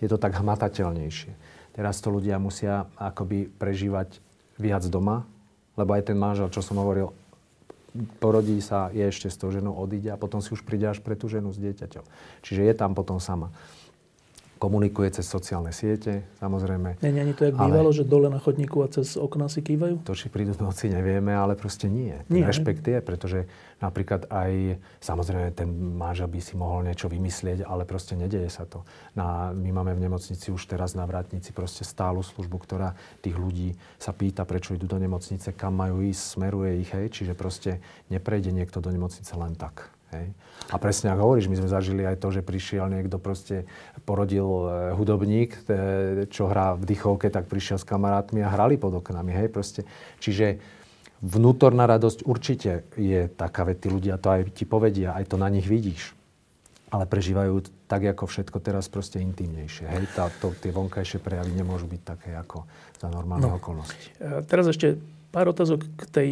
je to tak hmatateľnejšie. Teraz to ľudia musia akoby prežívať viac doma, lebo aj ten manžel, čo som hovoril, porodí sa, je ešte s tou ženou, odíde a potom si už príde až pre tú ženu s dieťaťom. Čiže je tam potom sama. komunikuje cez sociálne siete, samozrejme. Nie, nie, to jak bývalo, že dole na chodníku a cez okná si kývajú? To, či prídu v noci, nevieme, ale proste nie. Ten rešpekt je, pretože napríklad aj, samozrejme, ten manžel by si mohol niečo vymyslieť, ale proste nedeje sa to. My máme v nemocnici už teraz na Vrátnici proste stálu službu, ktorá tých ľudí sa pýta, prečo idú do nemocnice, kam majú ísť, smeruje ich, hej. Čiže proste neprejde niekto do nemocnice len tak. Hej. A presne, ako hovoríš, my sme zažili aj to, že prišiel niekto, proste porodil hudobník, čo hrá v dychovke, tak prišiel s kamarátmi a hrali pod oknami, hej, proste. Čiže vnútorná radosť určite je taká, veď tí ľudia to aj ti povedia, aj to na nich vidíš. Ale prežívajú tak, ako všetko teraz, proste intimnejšie, hej. Tie vonkajšie prejavy nemôžu byť také, ako za normálne okolnosti. Teraz ešte pár otázok k tej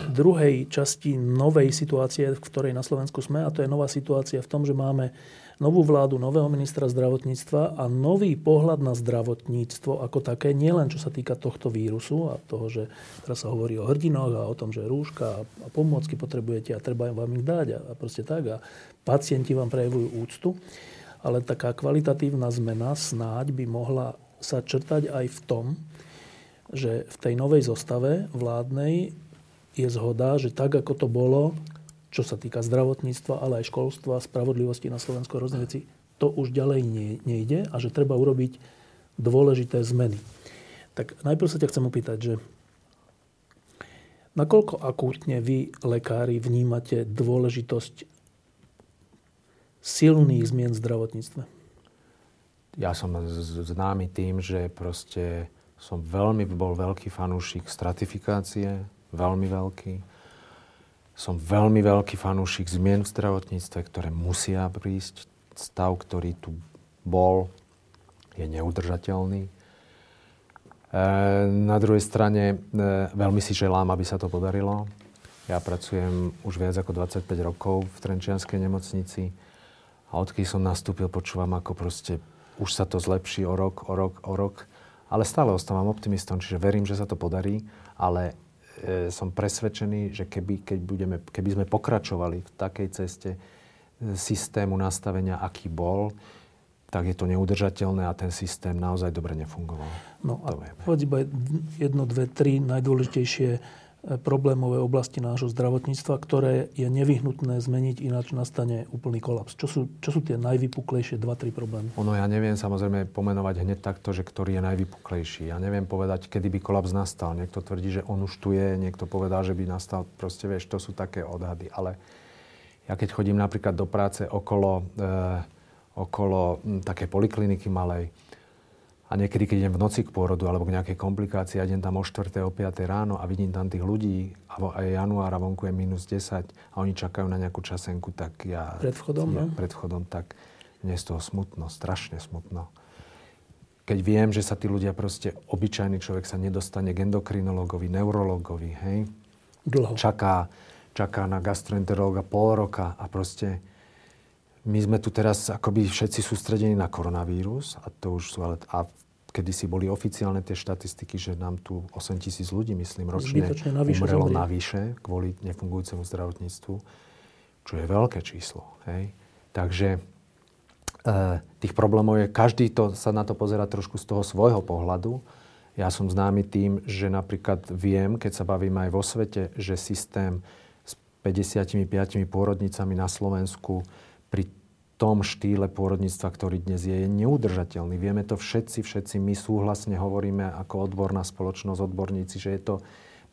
druhej časti novej situácie, v ktorej na Slovensku sme, a to je nová situácia v tom, že máme novú vládu, nového ministra zdravotníctva a nový pohľad na zdravotníctvo ako také, nielen čo sa týka tohto vírusu a toho, že teraz sa hovorí o hrdinoch a o tom, že rúška a pomôcky potrebujete a treba vám ich dať a proste tak a pacienti vám prejavujú úctu, ale taká kvalitatívna zmena snáď by mohla sa črtať aj v tom, že v tej novej zostave vládnej je zhoda, že tak, ako to bolo, čo sa týka zdravotníctva, ale aj školstva, spravodlivosti na Slovensku, rôzne veci, to už ďalej nejde a že treba urobiť dôležité zmeny. Tak najprv sa ťa chcem opýtať, že nakoľko akútne vy, lekári, vnímate dôležitosť silných zmien v zdravotníctve? Ja som známy tým, že proste som bol veľký fanúšik stratifikácie, veľmi veľký. Som veľmi veľký fanúšik zmien v zdravotníctve, ktoré musia prísť. Stav, ktorý tu bol, je neudržateľný. Na druhej strane veľmi si želám, aby sa to podarilo. Ja pracujem už viac ako 25 rokov v Trenčianskej nemocnici a odkedy som nastúpil, počúvam, ako proste už sa to zlepší o rok. Ale stále ostávam optimistom, čiže verím, že sa to podarí, ale som presvedčený, že keby sme pokračovali v takej ceste systému nastavenia, aký bol, tak je to neudržateľné a ten systém naozaj dobre nefungoval. No a povedz iba 1, 2, 3 najdôležitejšie problémové oblasti nášho zdravotníctva, ktoré je nevyhnutné zmeniť, ináč nastane úplný kolaps. Čo sú tie najvypuklejšie 2-3 problémy? Ja neviem samozrejme pomenovať hneď takto, že ktorý je najvypuklejší. Ja neviem povedať, kedy by kolaps nastal. Niekto tvrdí, že on už tu je, niekto povedal, že by nastal. Proste vieš, to sú také odhady. Ale ja keď chodím napríklad do práce okolo také polikliniky malej, a niekedy, keď idem v noci k pôrodu alebo k nejakej komplikácii, idem tam o 4, o 5 ráno a vidím tam tých ľudí a je január a vonku je -10 a oni čakajú na nejakú časenku, tak ja... Pred vchodom, tak mne je z toho smutno, strašne smutno. Keď viem, že sa tí ľudia proste, obyčajný človek sa nedostane k endokrinológovi, neurológovi, hej? Dlho. Čaká na gastroenterológa pol roka a proste... My sme tu teraz akoby všetci sústredení na koronavírus a to už sú ale... A kedysi boli oficiálne tie štatistiky, že nám tu 8,000 ľudí, myslím, ročne umrelo navyše kvôli nefungujúcemu zdravotníctvu, čo je veľké číslo, hej. Takže tých problémov je... Každý sa na to pozerá trošku z toho svojho pohľadu. Ja som známy tým, že napríklad viem, keď sa bavím aj vo svete, že systém s 55 pôrodnicami na Slovensku pri tom štýle pôrodníctva, ktorý dnes je neudržateľný. Vieme to všetci, my súhlasne hovoríme ako odborná spoločnosť, odborníci, že je to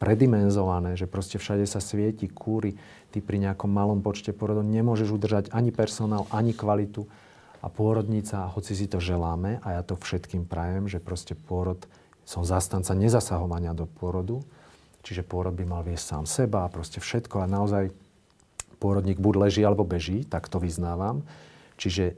predimenzované, že proste všade sa svieti, kúri, ty pri nejakom malom počte pôrodov nemôžeš udržať ani personál, ani kvalitu. A pôrodnica, hoci si to želáme, a ja to všetkým prajem, že proste pôrod, som zastanca nezasahovania do pôrodu, čiže pôrod by mal viesť sám seba a proste všetko a naozaj pôrodník buď leží, alebo beží, tak to vyznávam. Čiže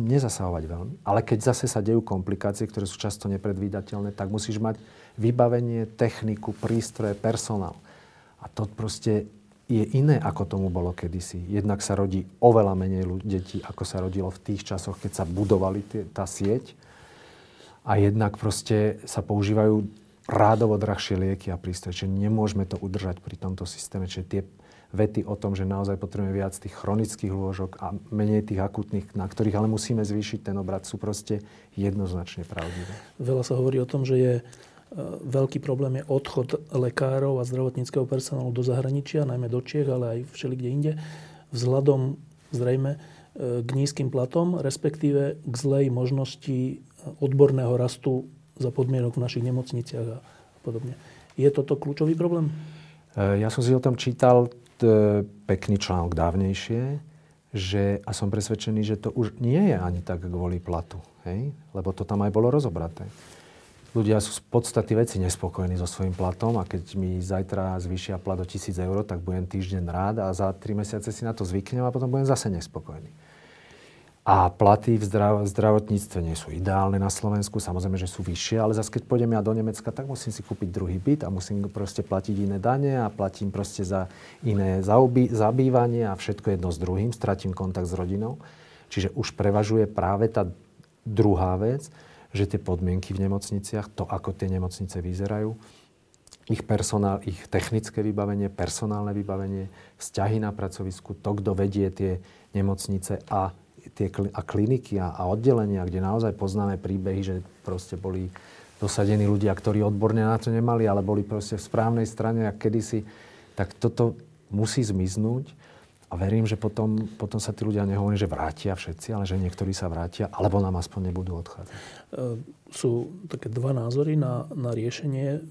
nezasahovať veľmi. Ale keď zase sa dejú komplikácie, ktoré sú často nepredvídateľné, tak musíš mať vybavenie, techniku, prístroje, personál. A to proste je iné, ako tomu bolo kedysi. Jednak sa rodí oveľa menej detí, ako sa rodilo v tých časoch, keď sa budovali tá sieť. A jednak proste sa používajú rádovo drahšie lieky a prístroje. Čiže nemôžeme to udržať pri tomto systéme. Čiže tie vety o tom, že naozaj potrebujeme viac tých chronických lôžok a menej tých akútnych, na ktorých ale musíme zvýšiť ten obrat, sú proste jednoznačne pravdivé. Veľa sa hovorí o tom, že je veľký problém je odchod lekárov a zdravotníckeho personálu do zahraničia, najmä do Čiech, ale aj všelikde inde, vzhľadom zrejme k nízkym platom, respektíve k zlej možnosti odborného rastu za podmienok v našich nemocniciach a podobne. Je toto kľúčový problém? Ja som si o tom čítal pekný článok dávnejšie, a som presvedčený, že to už nie je ani tak kvôli platu, hej? Lebo to tam aj bolo rozobraté. Ľudia sú z podstaty veci nespokojení so svojím platom a keď mi zajtra zvýšia plat o 1,000 eur, tak budem týždeň rád a za 3 mesiace si na to zvyknem a potom budem zase nespokojný. A platy v zdravotníctve nie sú ideálne na Slovensku, samozrejme, že sú vyššie, ale zase keď pôjdem ja do Nemecka, tak musím si kúpiť druhý byt a musím proste platiť iné dane a platím proste za iné zabývanie a všetko jedno s druhým, stratím kontakt s rodinou. Čiže už prevažuje práve tá druhá vec, že tie podmienky v nemocniciach, to, ako tie nemocnice vyzerajú, ich personál, ich technické vybavenie, personálne vybavenie, vzťahy na pracovisku, to, kto vedie tie nemocnice a kliniky a oddelenia, kde naozaj poznáme príbehy, že proste boli dosadení ľudia, ktorí odborne na to nemali, ale boli proste v správnej strane a kedysi, tak toto musí zmiznúť. A verím, že potom sa tí ľudia nehovorí, že vrátia všetci, ale že niektorí sa vrátia, alebo nám aspoň nebudú odchádzať. Sú také dva názory na riešenie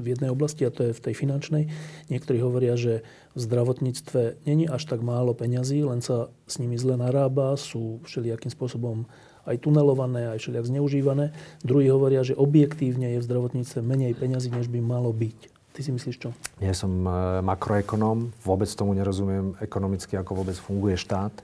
v jednej oblasti, a to je v tej finančnej. Niektorí hovoria, že v zdravotníctve není až tak málo peňazí, len sa s nimi zle narába, sú všelijakým spôsobom aj tunelované, aj všelijak zneužívané. Druhí hovoria, že objektívne je v zdravotníctve menej peňazí, než by malo byť. Ty si myslíš čo? Ja som makroekonóm, vôbec tomu nerozumiem ekonomicky, ako vôbec funguje štát,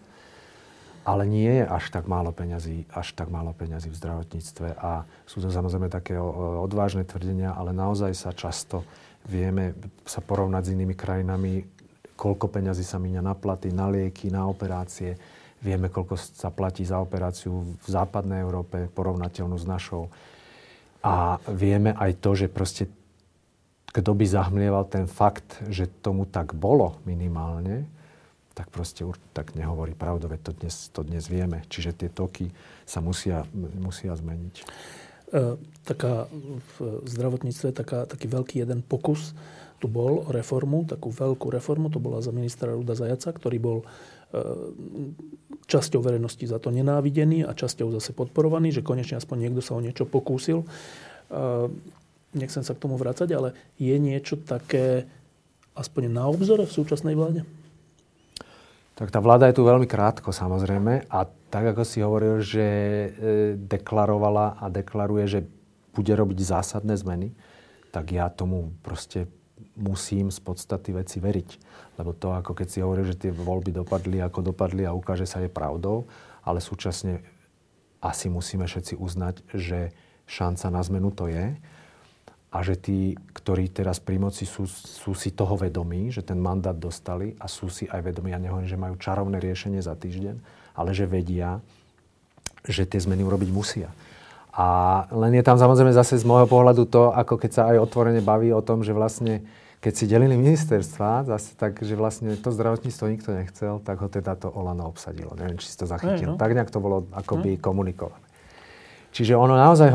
ale nie je až tak málo peňazí v zdravotníctve a sú to samozrejme také odvážne tvrdenia, ale naozaj sa často vieme sa porovnať s inými krajinami, koľko peňazí sa míňa na platy, na lieky, na operácie. Vieme, koľko sa platí za operáciu v západnej Európe, porovnateľnú s našou. A vieme aj to, že proste kto by zahmlieval ten fakt, že tomu tak bolo minimálne, tak proste tak nehovorí pravdu, veď to dnes vieme. Čiže tie toky sa musia zmeniť. Taká v zdravotníctve taký veľký jeden pokus tu bol o reformu, takú veľkú reformu, to bola za ministra Ruda Zajaca, ktorý bol časťou verejnosti za to nenávidený a časťou zase podporovaný, že konečne aspoň niekto sa o niečo pokúsil. Nechcem sa k tomu vrácať, ale je niečo také aspoň na obzore v súčasnej vláde? Tak tá vláda je tu veľmi krátko, samozrejme. A tak, ako si hovoril, že deklarovala a deklaruje, že bude robiť zásadné zmeny, tak ja tomu proste musím z podstaty veci veriť. Lebo to, ako keď si hovoril, že tie voľby dopadli, ako dopadli a ukáže sa je pravdou, ale súčasne asi musíme všetci uznať, že šanca na zmenu to je. A že tí, ktorí teraz pri moci sú si toho vedomí, že ten mandát dostali a sú si aj vedomí. Ja nehovorím, že majú čarovné riešenie za týždeň, ale že vedia, že tie zmeny urobiť musia. A len je tam samozrejme zase z môjho pohľadu to, ako keď sa aj otvorene baví o tom, že vlastne, keď si delili ministerstva, zase tak, že vlastne to zdravotníctvo nikto nechcel, tak ho teda to Olano obsadilo. Neviem, či si to zachytil. Tak nejak to bolo akoby komunikované. Čiže ono naozaj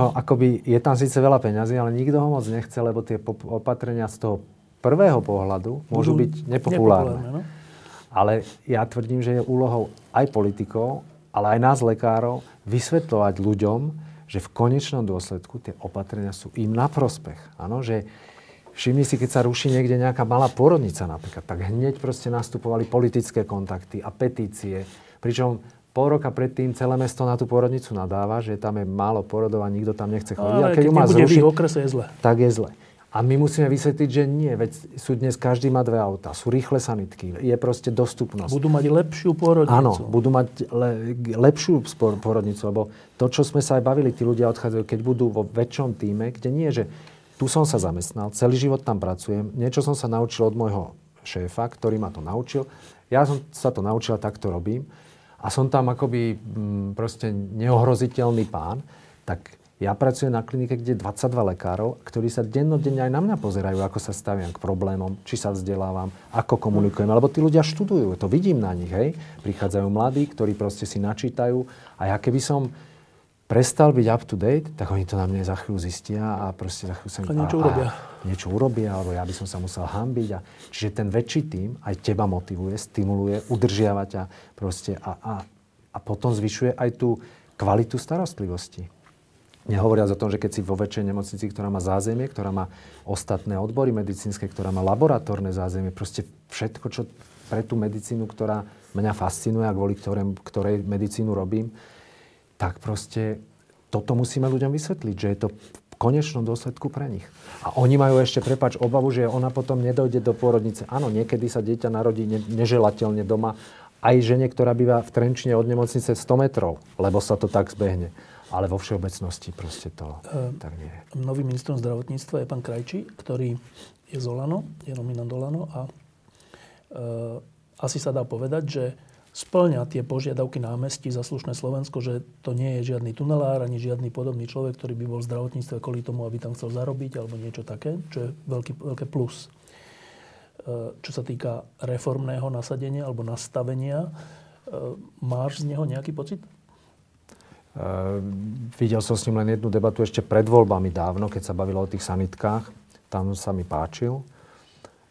je tam síce veľa peňazí, ale nikto ho moc nechce, lebo tie opatrenia z toho prvého pohľadu môžu byť nepopulárne. No? Ale ja tvrdím, že je úlohou aj politikov, ale aj nás lekárov vysvetľovať ľuďom, že v konečnom dôsledku tie opatrenia sú im na prospech. Áno, že všimni si, keď sa ruší niekde nejaká malá porodnica napríklad, tak hneď proste nastupovali politické kontakty a petície, pričom pol roka predtým celé mesto na tú porodnicu nadáva, že tam je málo porodov a nikto tam nechce chodiť. Ale keď nebude zrušiť, v okrese, je zle. Tak je zle. A my musíme vysvetliť, že nie. Veď sú dnes každý má 2 autá, sú rýchle sanitky, je proste dostupnosť. Budú mať lepšiu porodnicu. Áno, budú mať lepšiu porodnicu, lebo to, čo sme sa aj bavili, tí ľudia odchádzajú, keď budú vo väčšom týme, kde nie, že tu som sa zamestnal, celý život tam pracujem, niečo som sa naučil od môjho šéfa, ktorý ma to naučil. Ja som sa to naučil, tak to robím. A som tam akoby proste neohroziteľný pán, tak Ja pracujem na klinike, kde je 22 lekárov, ktorí sa dennodenne aj na mňa pozerajú, ako sa staviam k problémom, či sa vzdelávam, ako komunikujem. Lebo tí ľudia študujú, to vidím na nich, hej. Prichádzajú mladí, ktorí proste si načítajú. A ja keby som prestal byť up to date, tak oni to na mne za chvíľu zistia a proste za chvíľu sa niečo urobia, alebo ja by som sa musel hanbiť. Čiže ten väčší tím aj teba motivuje, stimuluje, udržiava ťa proste a potom zvyšuje aj tú kvalitu starostlivosti. Nehovoriac o tom, že keď si vo väčšej nemocnici, ktorá má zázemie, ktorá má ostatné odbory medicínske, ktorá má laboratórne zázemie, proste všetko, čo pre tú medicínu, ktorá mňa fascinuje a kvôli ktorej medicínu robím, tak proste toto musíme ľuďom vysvetliť, že je to v konečnom dôsledku pre nich. A oni majú ešte, prepáč, obavu, že ona potom nedojde do pôrodnice. Áno, niekedy sa dieťa narodí neželateľne doma, aj žene, ktorá býva v Trenčine od nemocnice 100 metrov, lebo sa to tak zbehne. Ale vo všeobecnosti proste to tak nie je. Novým ministrom zdravotníctva je pán Krajčí, ktorý je z Olano, je nominant Olano a asi sa dá povedať, že spĺňa tie požiadavky námestí za slušné Slovensko, že to nie je žiadny tunelár ani žiadny podobný človek, ktorý by bol v zdravotníctve kvôli tomu, aby tam chcel zarobiť alebo niečo také, čo je veľké plus. Čo sa týka reformného nasadenia alebo nastavenia, máš z neho nejaký pocit? Videl som s ním len jednu debatu ešte pred voľbami dávno, keď sa bavilo o tých sanitkách. Tam sa mi páčil.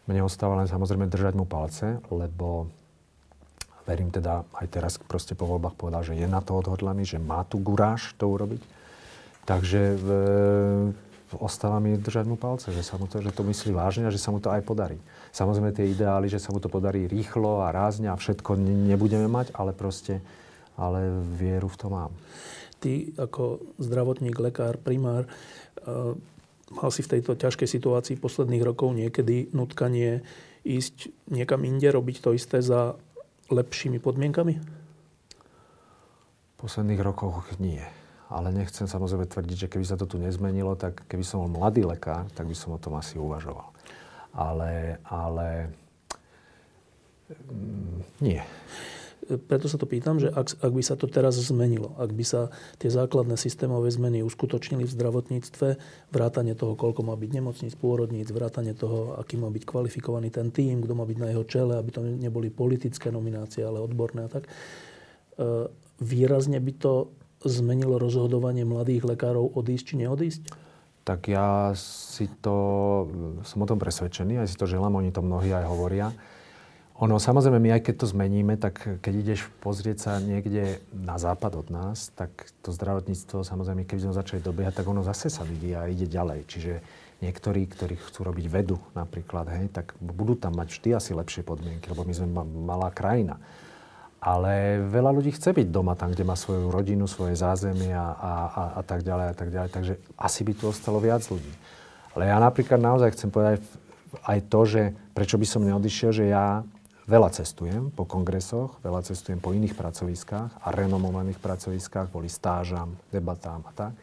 Mne ostáva len samozrejme držať mu palce, lebo verím teda, aj teraz proste po voľbách povedal, že je na to odhodlaný, že má tu guráž to urobiť. Takže ostáva mi držať mu palce, že to myslí vážne a že sa mu to aj podarí. Samozrejme tie ideály, že sa mu to podarí rýchlo a rázne a všetko nebudeme mať, ale vieru v to mám. Ty ako zdravotník, lekár, primár, mal si v tejto ťažkej situácii posledných rokov niekedy nutkanie ísť niekam inde, robiť to isté za lepšími podmienkami? V posledných rokoch nie. Ale nechcem samozrejme tvrdiť, že keby sa to tu nezmenilo, tak keby som bol mladý lekár, tak by som o tom asi uvažoval. Ale nie. Preto sa to pýtam, že ak by sa to teraz zmenilo, ak by sa tie základné systémové zmeny uskutočnili v zdravotníctve, vrátane toho, koľko má byť nemocníc, pôrodníc, vrátane toho, aký má byť kvalifikovaný ten tím, kto má byť na jeho čele, aby to neboli politické nominácie, ale odborné a tak. Výrazne by to zmenilo rozhodovanie mladých lekárov odísť či neodísť? Tak ja som o tom presvedčený, aj si to želám, oni to mnohí aj hovoria. Ono, samozrejme, my aj keď to zmeníme, tak keď ideš pozrieť sa niekde na západ od nás, tak to zdravotníctvo, samozrejme, keby sme začali dobiehať, tak ono zase sa vidí a ide ďalej. Čiže niektorí, ktorí chcú robiť vedu napríklad, hej, tak budú tam mať vždy asi lepšie podmienky, lebo my sme malá krajina. Ale veľa ľudí chce byť doma tam, kde má svoju rodinu, svoje zázemie a tak ďalej a tak ďalej. Takže asi by tu ostalo viac ľudí. Ale ja napríklad naozaj chcem povedať aj to, že prečo by som neodišiel, že ja veľa cestujem po kongresoch, veľa cestujem po iných pracoviskách a renomovaných pracoviskách, boli stážam, debatám a tak.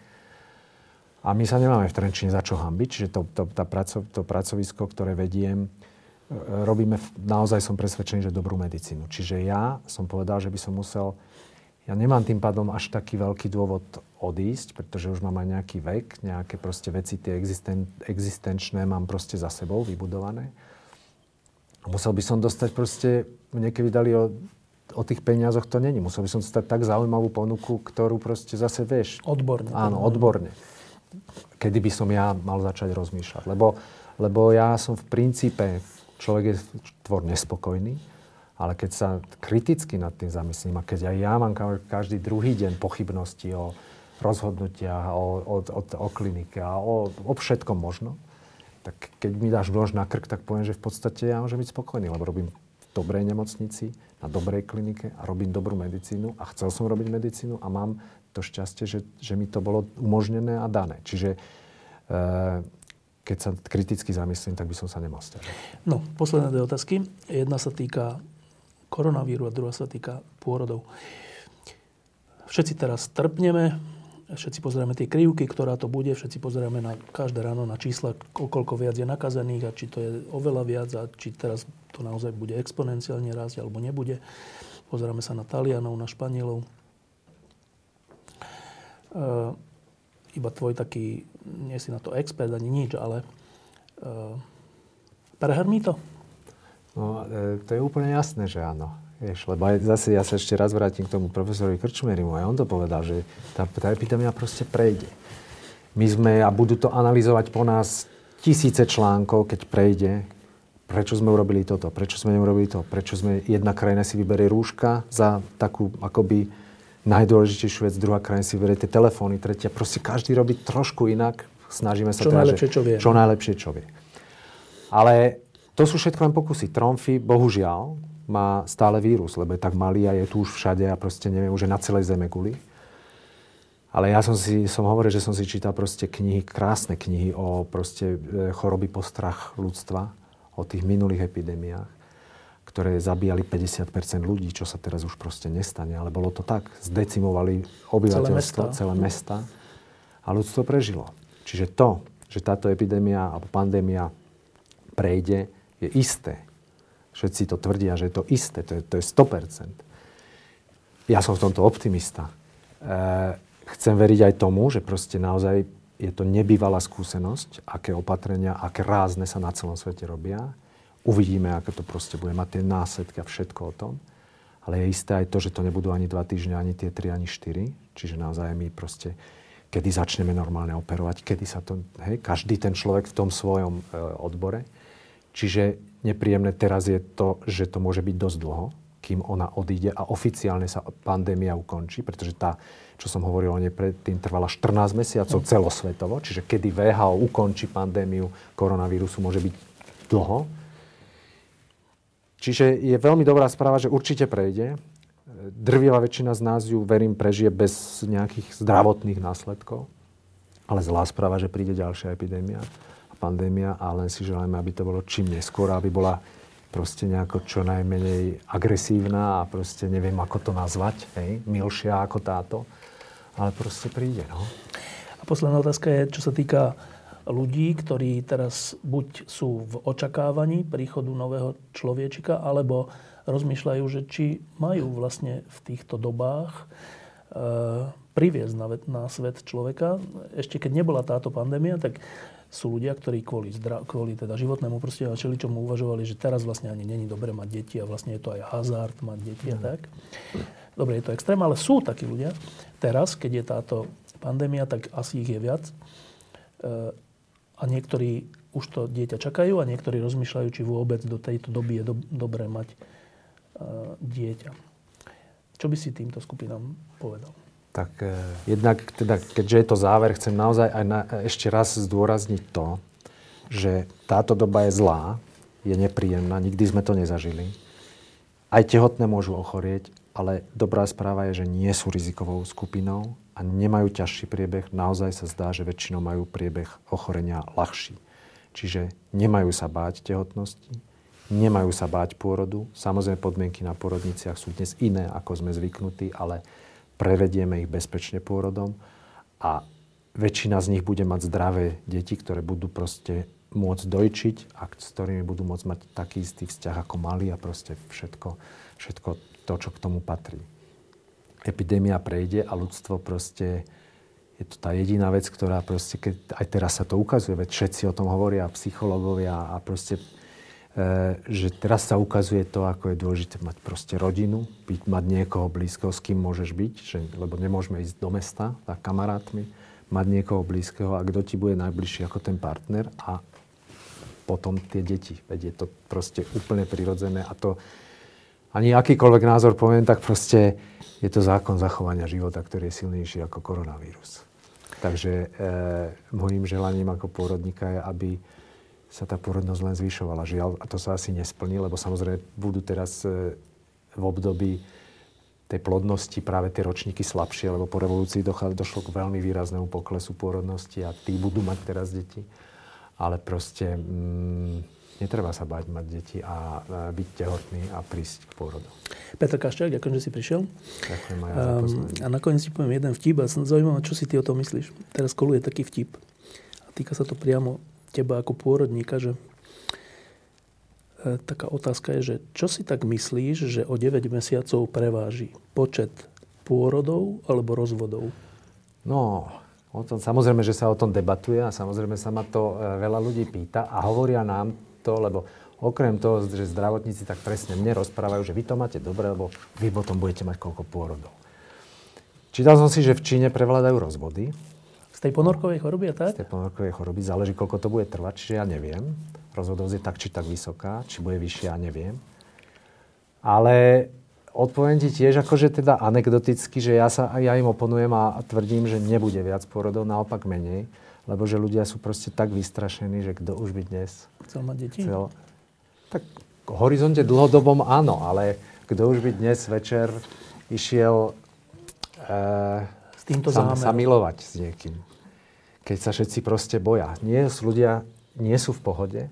A my sa nemáme v Trenčine za čo hanbiť, že to pracovisko, ktoré vediem, robíme, naozaj som presvedčený, že dobrú medicínu. Čiže ja som povedal, že by som musel, ja nemám tým pádom až taký veľký dôvod odísť, pretože už mám aj nejaký vek, nejaké proste veci tie existenčné mám proste za sebou vybudované. Musel by som dostať proste, mne keby dali o tých peniazoch, to není. Musel by som dostať tak zaujímavú ponuku, ktorú proste zase vieš. Odborne. Áno, odborne. Kedy by som ja mal začať rozmýšľať. Lebo ja som v princípe, človek je tvor nespokojný, ale keď sa kriticky nad tým zamyslím a keď aj ja mám každý druhý deň pochybnosti o rozhodnutiach, o klinike a o všetkom možno, tak keď mi dáš nôž na krk, tak poviem, že v podstate ja môžem byť spokojný, lebo robím v dobrej nemocnici, na dobrej klinike a robím dobrú medicínu a chcel som robiť medicínu a mám to šťastie, že mi to bolo umožnené a dané. Čiže keď sa kriticky zamyslím, tak by som sa nemal stiažiť. No, posledné dve otázky. Jedna sa týka koronavíru a druhá sa týka pôrodov. Všetci teraz trpneme, všetci pozeráme tie krivky, ktorá to bude, všetci pozeráme na každé ráno na čísla, koľko viac je nakazených a či to je oveľa viac a či teraz to naozaj bude exponenciálne rásť alebo nebude. Pozeráme sa na Talianov, na Španielov. iba tvoj taký, nie si na to expert ani nič, ale prehrmí to? No, to je úplne jasné, že áno. Vieš, lebo aj zase ja sa ešte raz vrátim k tomu profesorovi Krčmérimu. Aj on to povedal, že tá epidémia proste prejde. My sme, a budú to analyzovať po nás tisíce článkov, keď prejde. Prečo sme urobili toto? Prečo sme neurobili to? Prečo sme, jedna krajina si vyberie rúška za takú akoby najdôležitejšiu vec, druhá krajina si vyberie tie telefóny, tretia. Proste každý robí trošku inak. Snažíme sa čo teda, najlepšie, čo vie. Čo najlepšie, čo vie. Ale to sú všetko len pokusy. Tromfy, bohužiaľ, má stále vírus, lebo je tak malý a je tu už všade a proste neviem, už je na celej zeme guli. Ale ja som hovoril, že som si čítal proste knihy, krásne knihy o proste choroby po strach ľudstva, o tých minulých epidémiách, ktoré zabíjali 50% ľudí, čo sa teraz už proste nestane. Ale bolo to tak, zdecimovali obyvateľstvo, celé mesta a ľudstvo prežilo. Čiže to, že táto epidémia alebo pandémia prejde, je isté. Všetci to tvrdia, že je to isté, to je 100%. Ja som v tomto optimista. Chcem veriť aj tomu, že proste naozaj je to nebývalá skúsenosť, aké opatrenia, aké rázne sa na celom svete robia. Uvidíme, aké to proste bude mať tie následky a všetko o tom. Ale je isté aj to, že to nebudú ani 2 týždne, ani tie 3, ani 4. Čiže naozaj my proste, kedy začneme normálne operovať, kedy sa to, hej, každý ten človek v tom svojom odbore. Čiže nepríjemné teraz je to, že to môže byť dosť dlho, kým ona odíde a oficiálne sa pandémia ukončí, pretože tá, čo som hovoril o nej predtým, trvala 14 mesiacov celosvetovo, čiže kedy WHO ukončí pandémiu koronavírusu, môže byť dlho. Čiže je veľmi dobrá správa, že určite prejde. Drvivá väčšina z nás ju, verím, prežije bez nejakých zdravotných následkov, ale zlá správa, že príde ďalšia epidémia. Pandémia a len si želajme, aby to bolo čím neskôr, aby bola proste nejako čo najmenej agresívna a proste neviem, ako to nazvať, hej, milšia ako táto, ale proste príde, no. A posledná otázka je, čo sa týka ľudí, ktorí teraz buď sú v očakávaní príchodu nového človečika, alebo rozmýšľajú, že či majú vlastne v týchto dobách priviesť na svet človeka. Ešte keď nebola táto pandémia, tak sú ľudia, ktorí kvôli teda životnému prostrediu a čeličomu uvažovali, že teraz vlastne ani není dobre mať deti a vlastne je to aj hazard mať deti a tak. Dobre, je to extrém, ale sú takí ľudia. Teraz, keď je táto pandémia, tak asi ich je viac. A niektorí už to dieťa čakajú a niektorí rozmýšľajú, či vôbec do tejto doby je dobré mať dieťa. Čo by si týmto skupinám povedal? Tak jednak, teda, keďže je to záver, chcem naozaj aj ešte raz zdôrazniť to, že táto doba je zlá, je nepríjemná, nikdy sme to nezažili. Aj tehotné môžu ochorieť, ale dobrá správa je, že nie sú rizikovou skupinou a nemajú ťažší priebeh. Naozaj sa zdá, že väčšinou majú priebeh ochorenia ľahší. Čiže nemajú sa báť tehotnosti, nemajú sa báť pôrodu. Samozrejme, podmienky na pôrodniciach sú dnes iné, ako sme zvyknutí, ale prevedieme ich bezpečne pôrodom a väčšina z nich bude mať zdravé deti, ktoré budú proste môcť dojčiť a s ktorými budú môcť mať taký istý vzťah ako mali a proste všetko to, čo k tomu patrí. Epidémia prejde a ľudstvo proste je to tá jediná vec, ktorá proste, keď aj teraz sa to ukazuje, veď všetci o tom hovoria, psychológovia a proste že teraz sa ukazuje to, ako je dôležité mať proste rodinu, mať niekoho blízkeho, s kým môžeš byť, lebo nemôžeme ísť do mesta za kamarátmi, mať niekoho blízkeho a kto ti bude najbližší ako ten partner a potom tie deti. Veď je to proste úplne prirodzené a to ani akýkoľvek názor poviem, tak proste je to zákon zachovania života, ktorý je silnejší ako koronavírus. Takže môjim želaním ako pôrodníka je, aby sa tá porodnosť len zvyšovala. Žiaľ, a to sa asi nesplní, lebo samozrejme budú teraz v období tej plodnosti práve tie ročníky slabšie, lebo po revolúcii došlo k veľmi výraznému poklesu porodnosti a tí budú mať teraz deti. Ale proste netreba sa báť mať deti a byť tehotný a prísť k pôrodu. Petr Kaščák, ďakujem, že si prišiel. Ďakujem aj za pozvanie. A nakoniec si poviem jeden vtip a zaujímavé, čo si ty o tom myslíš. Teraz koluje taký vtip a týka sa to priamo teba ako pôrodníka, že taká otázka je, že čo si tak myslíš, že o 9 mesiacov preváži počet pôrodov alebo rozvodov? No, Samozrejme, že sa o tom debatuje a samozrejme sa ma to veľa ľudí pýta a hovoria nám to, lebo okrem toho, že zdravotníci tak presne mne rozprávajú, že vy to máte dobre, lebo vy potom budete mať koľko pôrodov. Čítal som si, že v Číne prevládajú rozvody. Z tej ponorkovej choroby, tak? Z tej ponorkovej choroby. Záleží, koľko to bude trvať, čiže ja neviem. Rozvodovosť je tak, či tak vysoká, či bude vyššia, ja neviem. Ale odpoviem ti tiež akože teda anekdoticky, že ja im oponujem a tvrdím, že nebude viac pôrodov, naopak menej, lebo že ľudia sú proste tak vystrašení, že kto už by dnes chcel mať deti? Tak v horizonte dlhodobom áno, ale kto už by dnes večer išiel s týmto sa milovať s niekým, keď sa všetci proste boja. Ľudia nie sú v pohode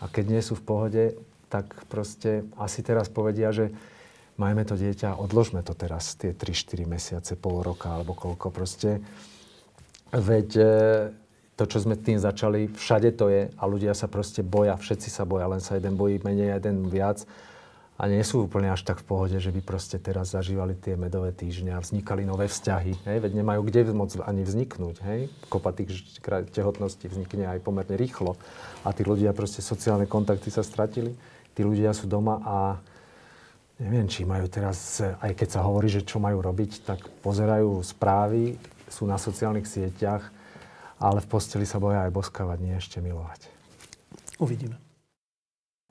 a keď nie sú v pohode, tak proste asi teraz povedia, že majme to dieťa, odložme to teraz, tie 3-4 mesiace, pol roka, alebo koľko proste. Veď to, čo sme tým začali, všade to je a ľudia sa proste boja, všetci sa boja, len sa jeden bojí menej, jeden viac. A nie sú úplne až tak v pohode, že by proste teraz zažívali tie medové týždne a vznikali nové vzťahy, hej? Veď nemajú kde moc ani vzniknúť, hej? Kopa tých tehotností vznikne aj pomerne rýchlo a tí ľudia proste, sociálne kontakty sa stratili, tí ľudia sú doma a neviem, či majú teraz, aj keď sa hovorí, že čo majú robiť, tak pozerajú správy, sú na sociálnych sieťach, ale v posteli sa boja aj boskávať, nie ešte milovať. Uvidíme.